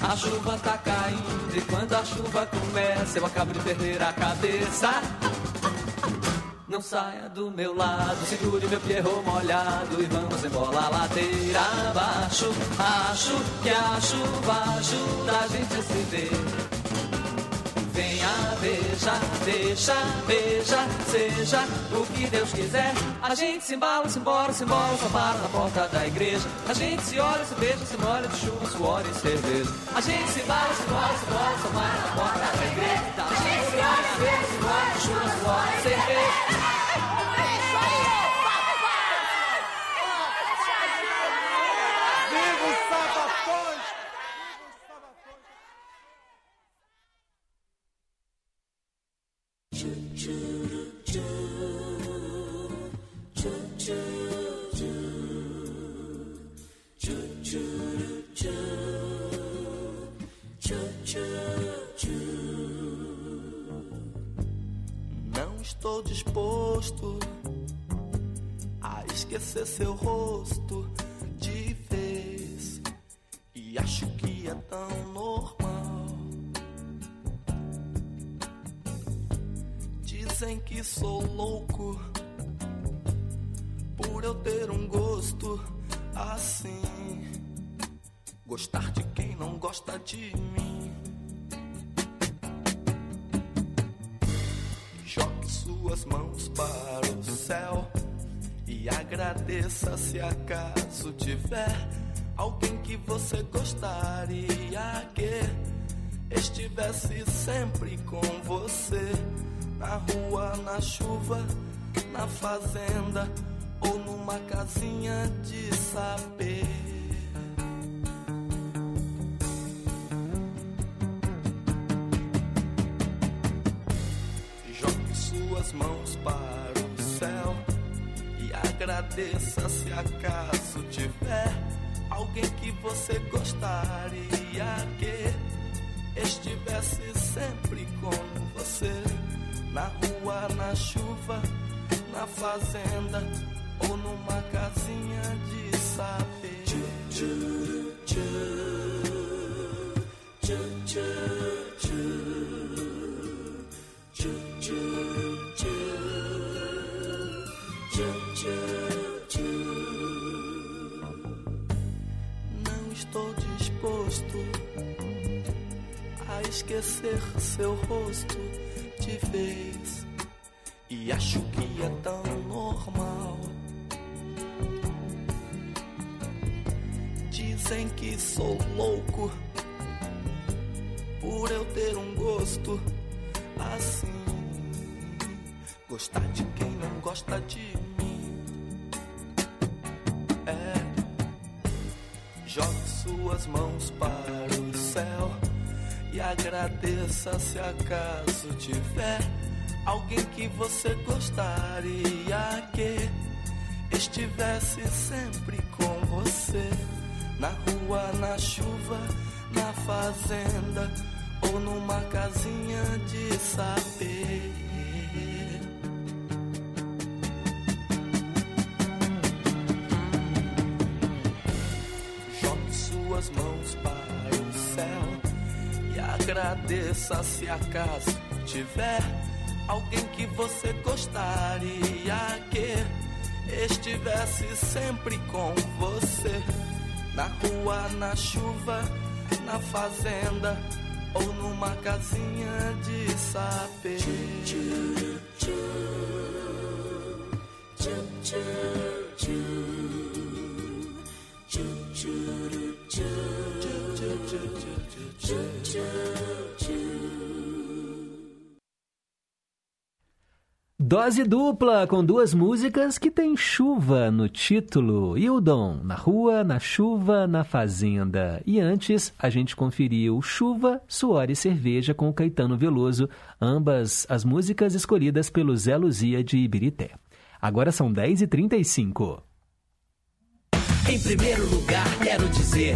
A chuva tá caindo e quando a chuva começa eu acabo de perder a cabeça. Não saia do meu lado, segure meu pierrot molhado e vamos embolar ladeira abaixo. Acho que a chuva ajuda a gente a se ver. Venha beijar, deixa beijar, seja o que Deus quiser. A gente se embala, se embora, se embora, só para na porta da igreja. A gente se olha, se beija, se molha de chuva, suor e cerveja. A gente se embala, se embora, se embora, só para na porta da igreja. A gente se olha, se beija, se molha de chuva, suor e cerveja. Não estou disposto a esquecer seu rosto de vez, e acho que é tão normal. Dizem que sou louco por eu ter um gosto assim, gostar de quem não gosta de mim. Jogue suas mãos para o céu e agradeça se acaso tiver alguém que você gostaria que estivesse sempre com você, na rua, na chuva, na fazenda ou numa casinha de saber. Suas mãos para o céu e agradeça se acaso tiver alguém que você gostaria que estivesse sempre com você, na rua, na chuva, na fazenda ou numa casinha de saber. Tchu, tchu, tchu, tchu, tchu. Não estou disposto a esquecer seu rosto de vez, e acho que é tão normal. Dizem que sou louco por eu ter um gosto assim, gostar de quem não gosta de mim. É. Jogue suas mãos para o céu e agradeça se acaso tiver alguém que você gostaria que estivesse sempre com você, na rua, na chuva, na fazenda ou numa casinha de saber. As mãos para o céu e agradeça se acaso tiver alguém que você gostaria que estivesse sempre com você, na rua, na chuva, na fazenda ou numa casinha de sapê. Tchu, tchu, tchu, tchu, tchu, tchu, tchu, tchu, tchu, tchu, tchu, tchu. Dose dupla com duas músicas que tem chuva no título. Hildon, na rua, na chuva, na fazenda. E antes, a gente conferiu Chuva, Suor e Cerveja com Caetano Veloso, ambas as músicas escolhidas pelo Zé Luzia de Ibirité. Agora são dez e trinta e cinco. Em primeiro lugar, quero dizer,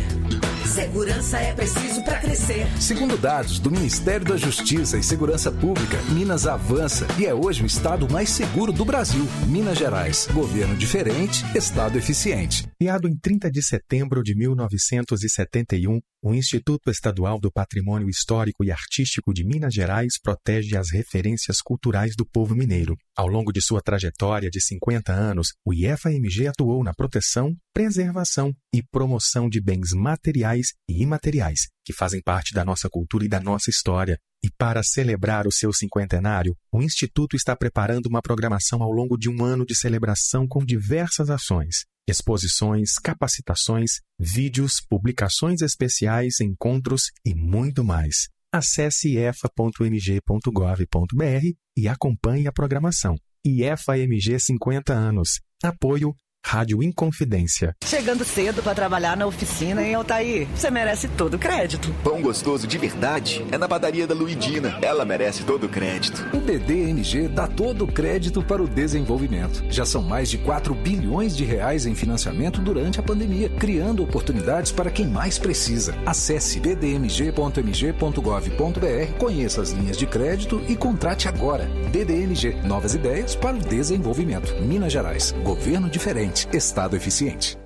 segurança é preciso para crescer. Segundo dados do Ministério da Justiça e Segurança Pública, Minas avança e é hoje o estado mais seguro do Brasil. Minas Gerais, governo diferente, estado eficiente. Criado em trinta de setembro de mil novecentos e setenta e um, o Instituto Estadual do Patrimônio Histórico e Artístico de Minas Gerais protege as referências culturais do povo mineiro. Ao longo de sua trajetória de cinquenta anos, o I E F A M G atuou na proteção, preservação e promoção de bens materiais e imateriais que fazem parte da nossa cultura e da nossa história. E para celebrar o seu cinquentenário, o Instituto está preparando uma programação ao longo de um ano de celebração com diversas ações, exposições, capacitações, vídeos, publicações especiais, encontros e muito mais. Acesse i e f a ponto m g ponto gov ponto b r e acompanhe a programação. I E F A M G cinquenta anos. Apoio Rádio Inconfidência. Chegando cedo pra trabalhar na oficina, hein, Altair? Você merece todo o crédito. Pão gostoso de verdade é na padaria da Luidina. Ela merece todo o crédito. O P D M G dá todo o crédito para o desenvolvimento. Já são mais de quatro bilhões de reais em financiamento durante a pandemia, criando oportunidades para quem mais precisa. Acesse b d m g ponto m g ponto gov ponto b r, conheça as linhas de crédito e contrate agora. B D M G, novas ideias para o desenvolvimento. Minas Gerais, governo diferente, estado eficiente.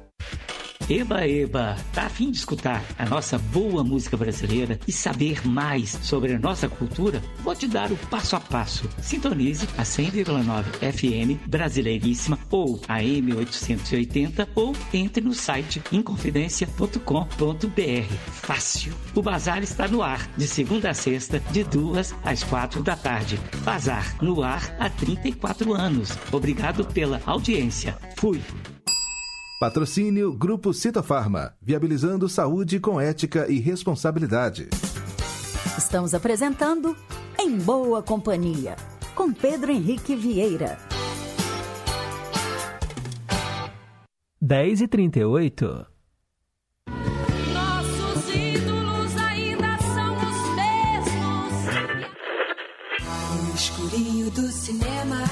Eba, eba, tá a fim de escutar a nossa boa música brasileira e saber mais sobre a nossa cultura? Vou te dar o passo a passo. Sintonize a cem vírgula nove F M Brasileiríssima ou a M oitocentos e oitenta ou entre no site inconfidencia ponto com ponto b r. Fácil! O Bazar está no ar, de segunda a sexta, de duas às quatro da tarde. Bazar, no ar há trinta e quatro anos. Obrigado pela audiência. Fui! Patrocínio Grupo Citofarma, viabilizando saúde com ética e responsabilidade. Estamos apresentando Em Boa Companhia, com Pedro Henrique Vieira. dez e trinta e oito. Nossos ídolos ainda são os mesmos. No escurinho do cinema.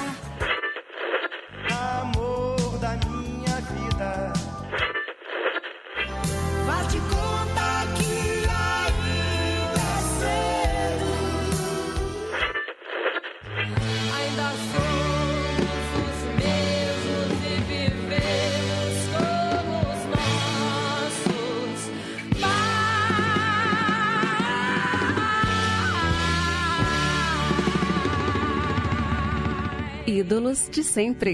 Amor da minha. Faz de conta que ainda é cedo. Ainda somos os mesmos e vivemos como os nossos pais. Ídolos de sempre.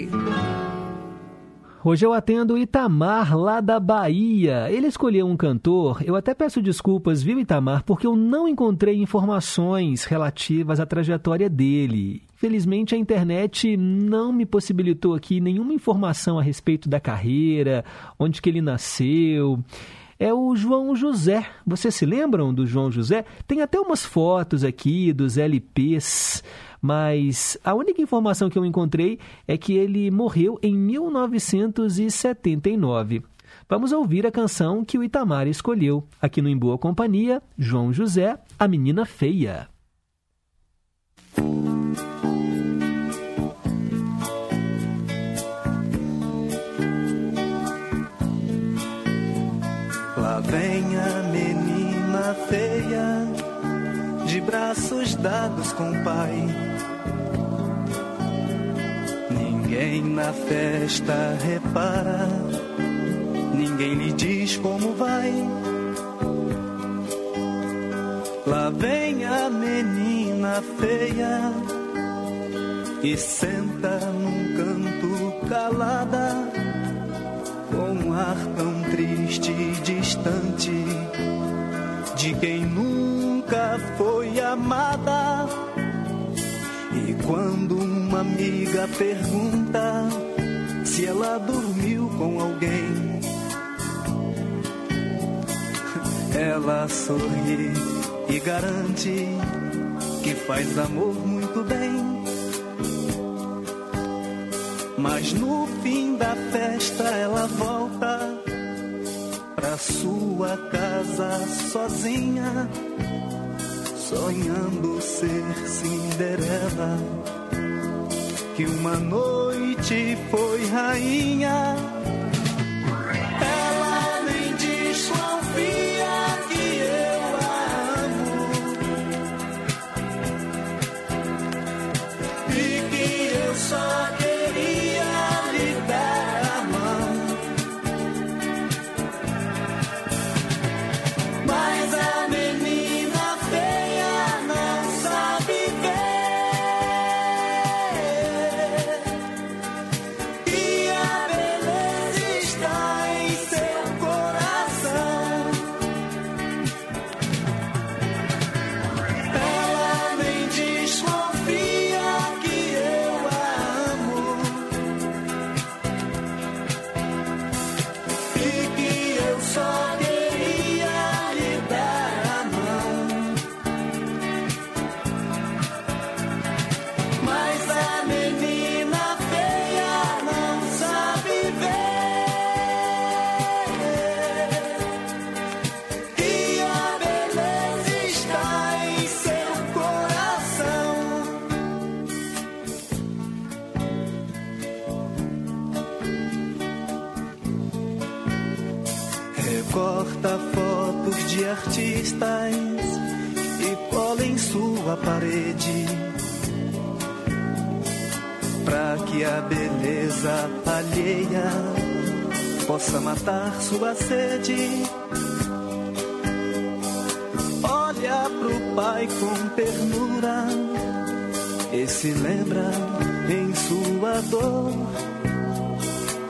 Hoje eu atendo o Itamar, lá da Bahia. Ele escolheu um cantor. Eu até peço desculpas, viu, Itamar, porque eu não encontrei informações relativas à trajetória dele. Infelizmente, a internet não me possibilitou aqui nenhuma informação a respeito da carreira, onde que ele nasceu. É o João José. Vocês se lembram do João José? Tem até umas fotos aqui dos L Ps. Mas a única informação que eu encontrei é que ele morreu em mil novecentos e setenta e nove. Vamos ouvir a canção que o Itamar escolheu. Aqui no Em Boa Companhia, João José, A Menina Feia. Lá vem a menina feia, de braços dados com o pai. Ninguém na festa repara, ninguém lhe diz como vai. Lá vem a menina feia e senta num canto calada, com um ar tão triste e distante amiga pergunta se ela dormiu com alguém. Ela sorri e garante que faz amor muito bem. Mas no fim da festa ela volta pra sua casa sozinha, sonhando ser Cinderela, que uma noite foi rainha. Ela nem desconfia que eu a amo e que eu só queria lhe dar a mão. Mas a menina feia não sabe ver e a beleza está em seu coração. Ela nem desconfia que eu a amo e que eu só queria lhe dar a mão. Mas a menina feia não sabe ver e a beleza está em seu coração. Recorta fotos de artistas e cola em sua parede, pra que a beleza alheia possa matar sua sede. Olha pro pai com ternura e se lembra em sua dor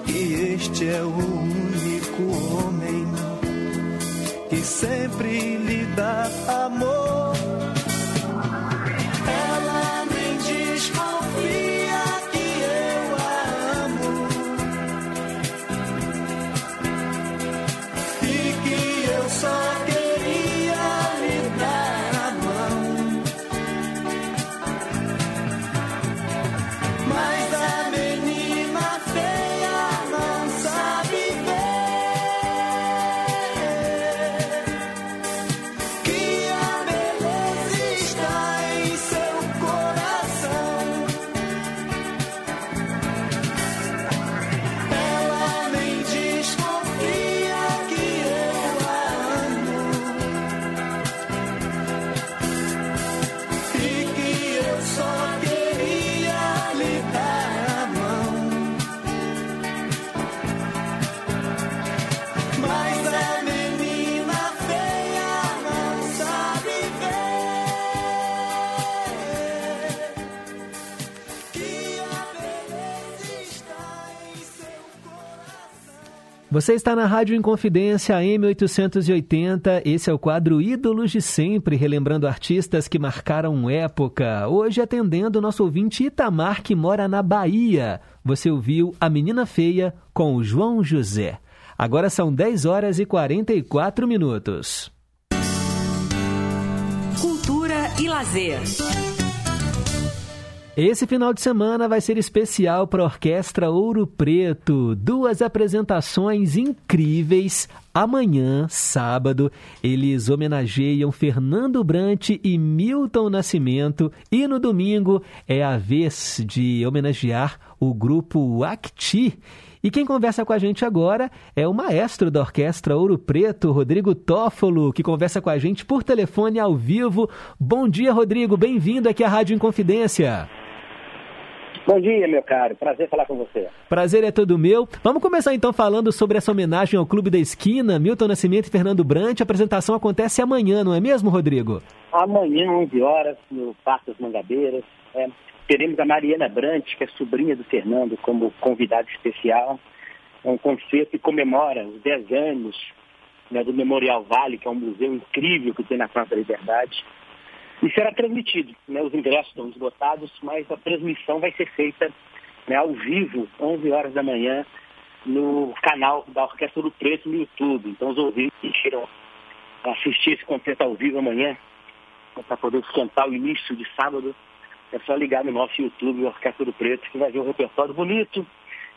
que este é o único homem que sempre lhe dá amor. Ela nem desconfia que eu a amo e que eu só queria lhe dar a mão. Mas a menina feia não sabe ver que a beleza está em seu coração. Ela nem desconfia que eu a amo e que eu só queria lhe dar a mão. Mas a menina feia não sabe ver que a beleza está em seu coração. Você está na Rádio Inconfidência M oitocentos e oitenta, esse é o quadro Ídolos de Sempre, relembrando artistas que marcaram época. Hoje atendendo o nosso ouvinte Itamar, que mora na Bahia. Você ouviu A Menina Feia com o João José. Agora são dez horas e quarenta e quatro minutos. Cultura e lazer. Esse final de semana vai ser especial para a Orquestra Ouro Preto. Duas apresentações incríveis. Amanhã, sábado, eles homenageiam Fernando Brant e Milton Nascimento. E no domingo é a vez de homenagear o grupo Acti. E quem conversa com a gente agora é o maestro da Orquestra Ouro Preto, Rodrigo Toffolo, que conversa com a gente por telefone ao vivo. Bom dia, Rodrigo. Bem-vindo aqui à Rádio Inconfidência. Bom dia, meu caro. Prazer falar com você. Prazer é todo meu. Vamos começar, então, falando sobre essa homenagem ao Clube da Esquina, Milton Nascimento e Fernando Brant. A apresentação acontece amanhã, não é mesmo, Rodrigo? Amanhã, onze horas, no Parque das Mangabeiras. É... Teremos a Mariana Brant, que é sobrinha do Fernando, como convidada especial. É um concerto que comemora os dez anos, né, do Memorial Vale, que é um museu incrível que tem na Praça da Liberdade. e será transmitido, né? Os ingressos estão esgotados, mas a transmissão vai ser feita, né, ao vivo, onze horas da manhã, no canal da Orquestra do Preto no YouTube. Então os ouvintes que irão assistir esse concerto ao vivo amanhã, para poder esquentar o início de sábado, é só ligar no nosso YouTube, Orquestra do Preto, que vai ver um repertório bonito,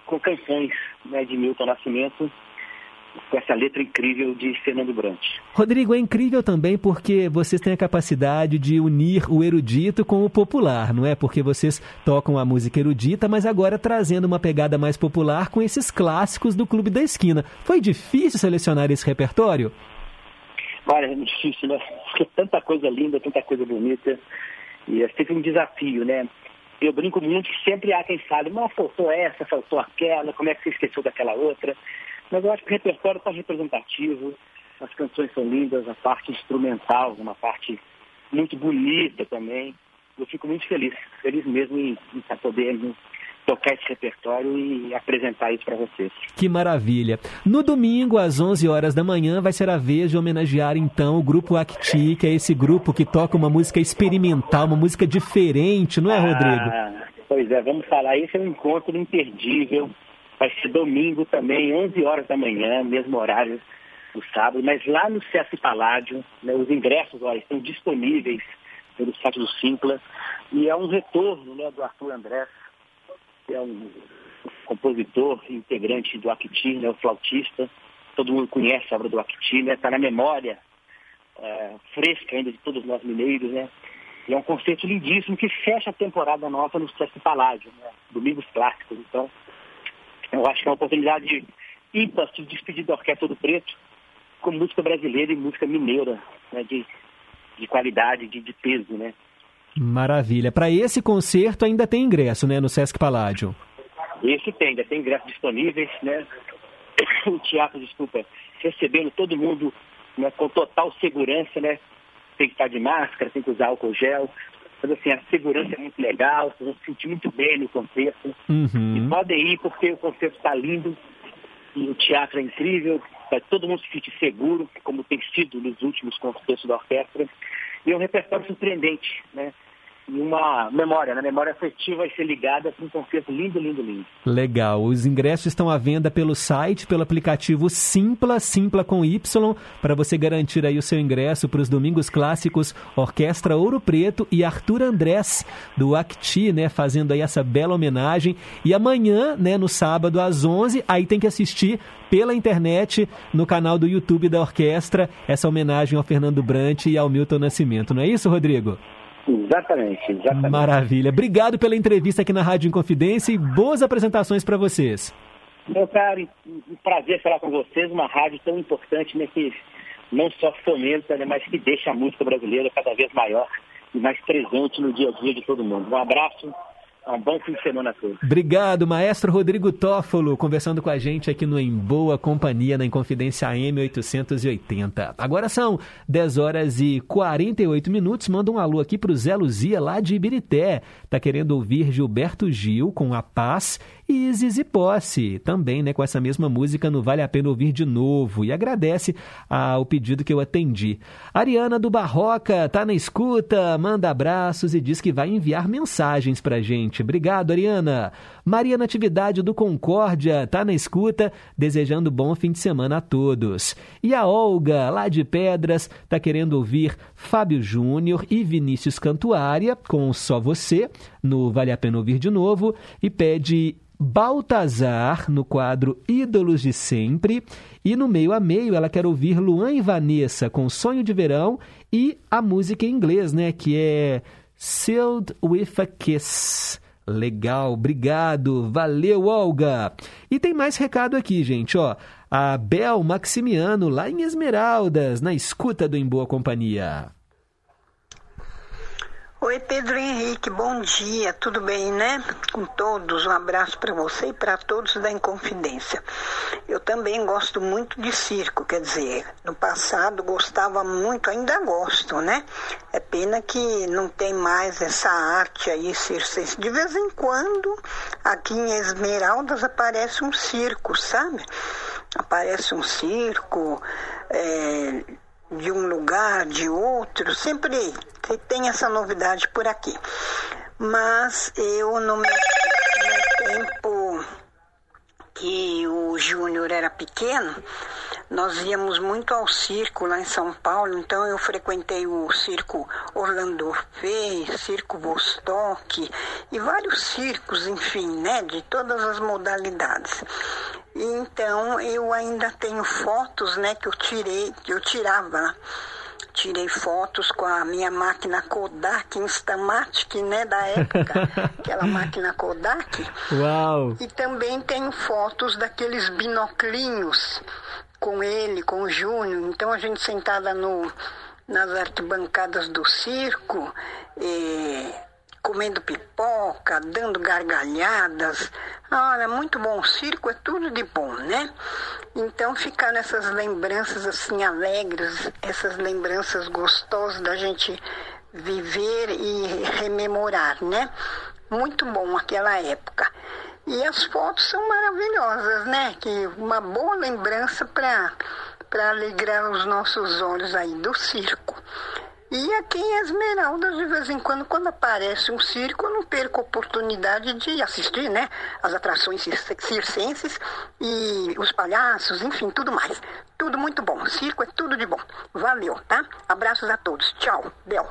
com canções, né, de Milton Nascimento, com essa letra incrível de Fernando Brant. Rodrigo, é incrível também porque vocês têm a capacidade de unir o erudito com o popular, não é? Porque vocês tocam a música erudita, mas agora trazendo uma pegada mais popular com esses clássicos do Clube da Esquina. Foi difícil selecionar esse repertório? Olha, é difícil, né? Porque tanta coisa linda, tanta coisa bonita, e é sempre um desafio, né? Eu brinco muito que sempre há quem fale, mas faltou essa, faltou aquela, como é que você esqueceu daquela outra? Mas eu acho que o repertório está representativo, as canções são lindas, a parte instrumental, uma parte muito bonita também. Eu fico muito feliz, feliz mesmo em estar podendo tocar esse repertório e apresentar isso para vocês. Que maravilha! No domingo, às onze horas da manhã, vai ser a vez de homenagear, então, o Grupo Acti, que é esse grupo que toca uma música experimental, uma música diferente, não é, Rodrigo? Ah, pois é, vamos falar, esse é um encontro imperdível. Vai ser domingo também, onze horas da manhã, mesmo horário do sábado, mas lá no Sesc Paládio, né, os ingressos, olha, estão disponíveis pelo site do Simpla, e é um retorno, né, do Arthur André, que é um compositor, integrante do Acti, né, o flautista. Todo mundo conhece a obra do Acti, né, está na memória é, fresca ainda de todos nós mineiros, né? E é um concerto lindíssimo que fecha a temporada nova no Sesc Paládio, né, Domingos Clássicos, então... Eu acho que é uma oportunidade de ir para se despedir da Orquestra do Preto com música brasileira e música mineira, né, de, de qualidade, de, de peso, né? Maravilha. Para esse concerto ainda tem ingresso, né, no Sesc Paládio? Esse tem, ainda tem ingressos disponíveis, né? O teatro, desculpa, recebendo todo mundo, né, com total segurança, né? Tem que estar de máscara, tem que usar álcool gel... Mas assim, a segurança é muito legal, vocês vão se sentir muito bem no concerto. Uhum. E podem ir porque o concerto está lindo, e o teatro é incrível, vai todo mundo se sentir seguro, como tem sido nos últimos concertos da orquestra. E é um repertório surpreendente, né? E uma memória, né? Memória afetiva vai ser ligada para um concerto lindo, lindo, lindo. Legal. Os ingressos estão à venda pelo site, pelo aplicativo Simpla, Simpla com Y, para você garantir aí o seu ingresso para os Domingos Clássicos Orquestra Ouro Preto e Arthur Andrés, do Acti, né? Fazendo aí essa bela homenagem. E amanhã, né? No sábado, às onze, aí tem que assistir pela internet, no canal do YouTube da orquestra, essa homenagem ao Fernando Brant e ao Milton Nascimento. Não é isso, Rodrigo? Exatamente, exatamente. Maravilha. Obrigado pela entrevista aqui na Rádio Inconfidência e boas apresentações para vocês. Meu caro, um prazer falar com vocês, uma rádio tão importante, né, que não só fomenta, né, mas que deixa a música brasileira cada vez maior e mais presente no dia a dia de todo mundo. Um abraço. Um bom fim de semana a todos. Obrigado, maestro Rodrigo Toffolo, conversando com a gente aqui no Em Boa Companhia, na Inconfidência A M oitocentos e oitenta. Agora são dez horas e quarenta e oito minutos. Manda um alô aqui para o Zé Luzia, lá de Ibirité. Está querendo ouvir Gilberto Gil com A Paz e Zizi Posse, também, né, com essa mesma música, Não Vale a Pena Ouvir de Novo. E agradece ao pedido que eu atendi. Ariana do Barroca está na escuta, manda abraços e diz que vai enviar mensagens para a gente. Obrigado, Ariana. Maria Natividade do Concórdia, tá na escuta, desejando bom fim de semana a todos. E a Olga, lá de Pedras, tá querendo ouvir Fábio Júnior e Vinícius Cantuária, com Só Você, no Vale a Pena Ouvir de Novo, e pede Baltazar, no quadro Ídolos de Sempre, e no Meio a Meio ela quer ouvir Luan e Vanessa, com Sonho de Verão, e a música em inglês, né, que é... Sealed with a Kiss. Legal, obrigado. Valeu, Olga. E tem mais recado aqui, gente, ó. A Bel Maximiano, lá em Esmeraldas, na escuta do Em Boa Companhia. Oi, Pedro Henrique, bom dia, tudo bem, né? Com todos, um abraço para você e para todos da Inconfidência. Eu também gosto muito de circo, quer dizer, no passado gostava muito, ainda gosto, né? É pena que não tem mais essa arte aí, circense. De vez em quando, aqui em Esmeraldas aparece um circo, sabe? Aparece um circo, é... de um lugar, de outro, sempre tem essa novidade por aqui. Mas eu, no meu tempo que o Júnior era pequeno, nós íamos muito ao circo lá em São Paulo, então eu frequentei o circo Orlando Orfei, circo Vostok e vários circos, enfim, né, de todas as modalidades. Então eu ainda tenho fotos, né, que eu tirei, que eu tirava. Tirei fotos com a minha máquina Kodak Instamatic, né, da época, aquela máquina Kodak. Uau! E também tenho fotos daqueles binoclinhos com ele, com o Júnior. Então a gente sentada no, nas arquibancadas do circo, eh, comendo pipoca, dando gargalhadas. Olha, muito bom, o circo é tudo de bom, né? Então ficaram essas lembranças assim alegres, essas lembranças gostosas da gente viver e rememorar, né? Muito bom aquela época. E as fotos são maravilhosas, né? Que uma boa lembrança para para alegrar os nossos olhos aí do circo. E aqui em Esmeraldas, de vez em quando, quando aparece um circo, eu não perco a oportunidade de assistir, né? As atrações circenses e os palhaços, enfim, tudo mais. Tudo muito bom. O circo é tudo de bom. Valeu, tá? Abraços a todos. Tchau. Bel.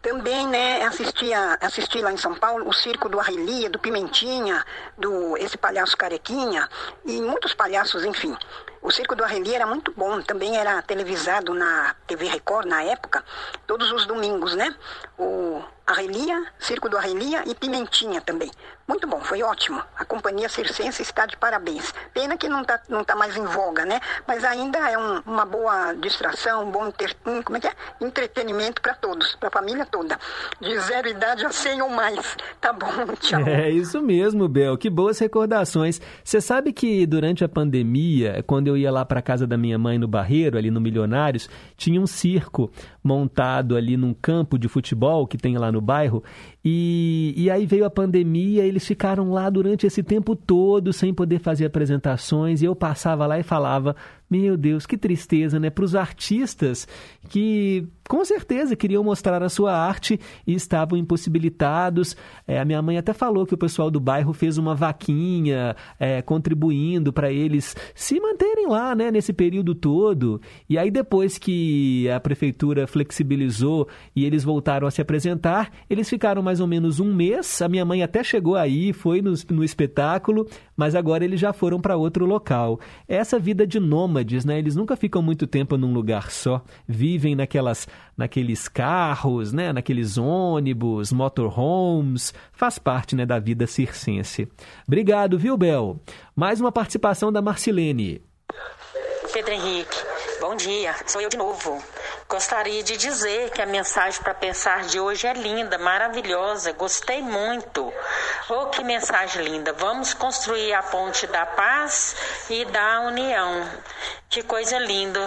Também, né, assistia, assisti lá em São Paulo o circo do Arrelia, do Pimentinha, do esse palhaço Carequinha e muitos palhaços, enfim. O circo do Arrelia era muito bom, também era televisado na T V Record na época, todos os domingos, né? O Arrelia, circo do Arrelia e Pimentinha também. Muito bom, foi ótimo. A companhia circense está de parabéns. Pena que não está não tá mais em voga, né? Mas ainda é um, uma boa distração, um bom inter... como é que é? entretenimento para todos, para a família toda. De zero idade a cem ou mais. Tá bom, tchau. É isso mesmo, Bel. Que boas recordações. Você sabe que durante a pandemia, quando eu ia lá para casa da minha mãe no Barreiro, ali no Milionários, tinha um circo montado ali num campo de futebol que tem lá no bairro. E, e aí veio a pandemia, eles ficaram lá durante esse tempo todo sem poder fazer apresentações, e eu passava lá e falava, meu Deus, que tristeza, né? Para os artistas que com certeza queriam mostrar a sua arte e estavam impossibilitados. É, a minha mãe até falou que o pessoal do bairro fez uma vaquinha é, contribuindo para eles se manterem lá, né, nesse período todo. E aí depois que a prefeitura flexibilizou e eles voltaram a se apresentar, eles ficaram mais ou menos um mês. A minha mãe até chegou aí, foi no, no espetáculo, mas agora eles já foram para outro local. Essa vida de nômade, né? Eles nunca ficam muito tempo num lugar só, vivem naquelas, naqueles carros, né? Naqueles ônibus, motorhomes, faz parte, né, da vida circense. Obrigado, viu, Bel? Mais uma participação da Marcilene. Pedro Henrique, bom dia, sou eu de novo. Gostaria de dizer que a mensagem para pensar de hoje é linda, maravilhosa, gostei muito. Oh, que mensagem linda. Vamos construir a ponte da paz e da união. Que coisa linda.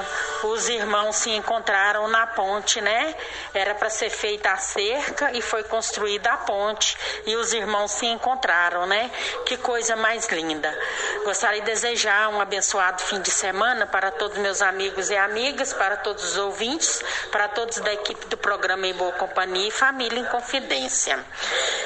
Os irmãos se encontraram na ponte, né? Era para ser feita a cerca e foi construída a ponte. E os irmãos se encontraram, né? Que coisa mais linda. Gostaria de desejar um abençoado fim de semana para todos meus amigos e amigas, para todos os ouvintes, para todos da equipe do programa Em Boa Companhia e Família em Confidência.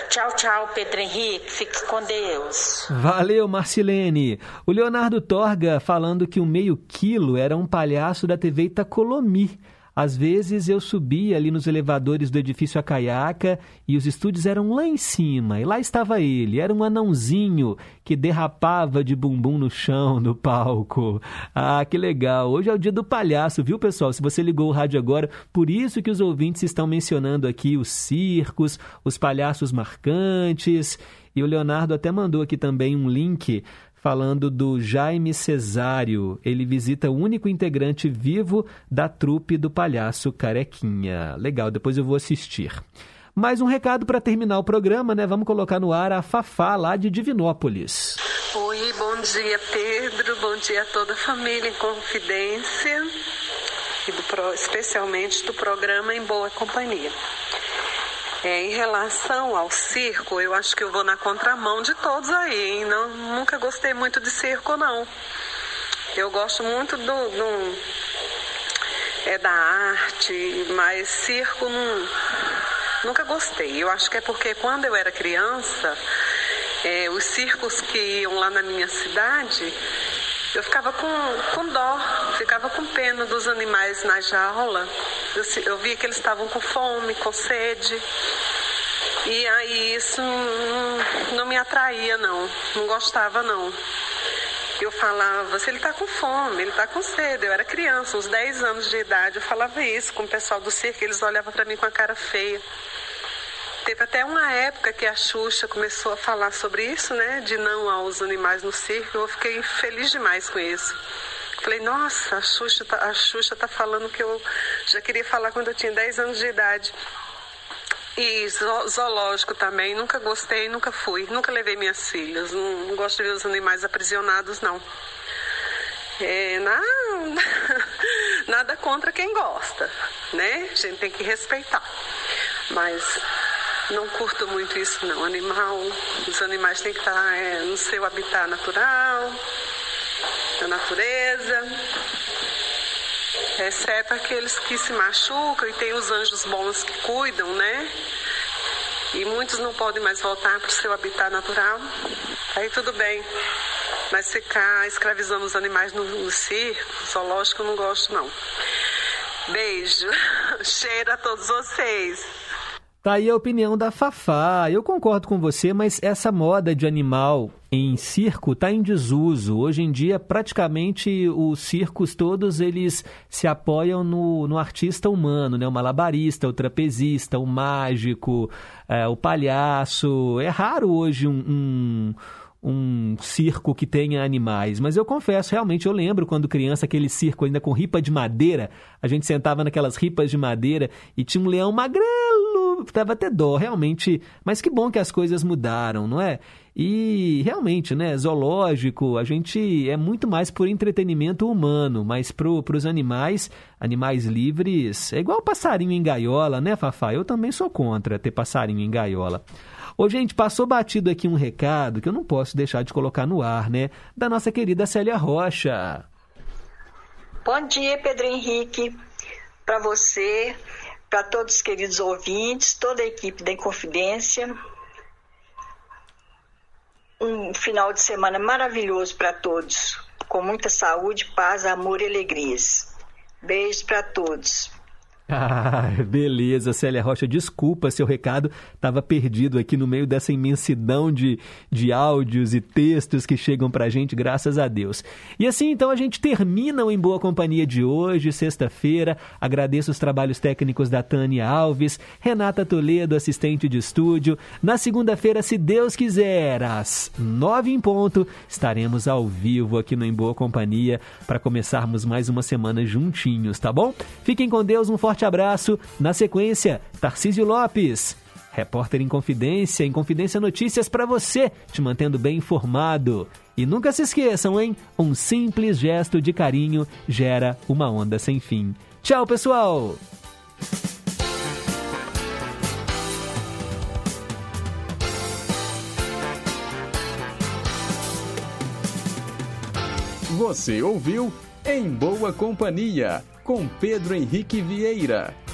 Tchau, tchau, Pedro Henrique. Fique com Deus. Valeu, Marcilene. O Leonardo Torga falando que o meio quilo era um palhaço da T V Itacolomi. Às vezes eu subia ali nos elevadores do edifício Acaiaca e os estúdios eram lá em cima. E lá estava ele, era um anãozinho que derrapava de bumbum no chão, no palco. Ah, que legal. Hoje é o dia do palhaço, viu, pessoal? Se você ligou o rádio agora, por isso que os ouvintes estão mencionando aqui os circos, os palhaços marcantes. E o Leonardo até mandou aqui também um link falando do Jaime Cesário. Ele visita o único integrante vivo da trupe do palhaço Carequinha. Legal, depois eu vou assistir. Mais um recado para terminar o programa, né? Vamos colocar no ar a Fafá, lá de Divinópolis. Oi, bom dia, Pedro. Bom dia a toda a família em Confidência, e do pro, especialmente do programa Em Boa Companhia. É, em relação ao circo, eu acho que eu vou na contramão de todos aí, hein? Não, nunca gostei muito de circo, não. Eu gosto muito do, do, é da arte, mas circo não, nunca gostei. Eu acho que é porque quando eu era criança, é, os circos que iam lá na minha cidade, eu ficava com, com dó, ficava com pena dos animais na jaula. Eu, eu via que eles estavam com fome, com sede. E aí isso não, não me atraía, não. Não gostava, não. Eu falava, se ele tá com fome, ele tá com sede. Eu era criança, uns dez anos de idade, eu falava isso com o pessoal do circo. Eles olhavam pra mim com a cara feia. Teve até uma época que a Xuxa começou a falar sobre isso, né? De não aos animais no circo. Eu fiquei feliz demais com isso. Falei, nossa, a Xuxa tá, a Xuxa tá falando que eu já queria falar quando eu tinha dez anos de idade. E zoológico também, nunca gostei, nunca fui, nunca levei minhas filhas, não, não gosto de ver os animais aprisionados, não. É, na... Nada contra quem gosta, né? A gente tem que respeitar, mas não curto muito isso, não. Animal, os animais têm que estar é, no seu habitat natural, na natureza, exceto aqueles que se machucam, e tem os anjos bons que cuidam, né? E muitos não podem mais voltar para o seu habitat natural. Aí tudo bem. Mas ficar escravizando os animais no, no circo, zoológico, eu não gosto, não. Beijo. Cheiro a todos vocês. Tá aí a opinião da Fafá. Eu concordo com você, mas essa moda de animal em circo está em desuso. Hoje em dia, praticamente, os circos todos, eles se apoiam no, no artista humano, né? O malabarista, o trapezista, o mágico, é, o palhaço. É raro hoje um, um, um circo que tenha animais. Mas eu confesso, realmente, eu lembro quando criança, aquele circo ainda com ripa de madeira. A gente sentava naquelas ripas de madeira e tinha um leão magrelo. Tava até dó, realmente. Mas que bom que as coisas mudaram, não é? E realmente, né, zoológico, a gente é muito mais por entretenimento humano, mas para os animais, animais livres, é igual passarinho em gaiola, né, Fafá? Eu também sou contra ter passarinho em gaiola. Ô, gente, passou batido aqui um recado que eu não posso deixar de colocar no ar, né, da nossa querida Célia Rocha. Bom dia, Pedro Henrique, para você, para todos os queridos ouvintes, toda a equipe da Inconfidência. Um final de semana maravilhoso para todos, com muita saúde, paz, amor e alegrias. Beijos para todos. Ah, beleza, Célia Rocha, desculpa, seu recado estava perdido aqui no meio dessa imensidão de, de áudios e textos que chegam pra gente, graças a Deus. E assim, então, a gente termina o Em Boa Companhia de hoje, sexta-feira. Agradeço os trabalhos técnicos da Tânia Alves, Renata Toledo, assistente de estúdio. Na segunda-feira, se Deus quiser, às nove em ponto, estaremos ao vivo aqui no Em Boa Companhia para começarmos mais uma semana juntinhos, tá bom? Fiquem com Deus, um forte Forte abraço. Na sequência, Tarcísio Lopes, repórter em Confidência, em Confidência Notícias para você, te mantendo bem informado. E nunca se esqueçam, hein? Um simples gesto de carinho gera uma onda sem fim. Tchau, pessoal! Você ouviu Em Boa Companhia, com Pedro Henrique Vieira.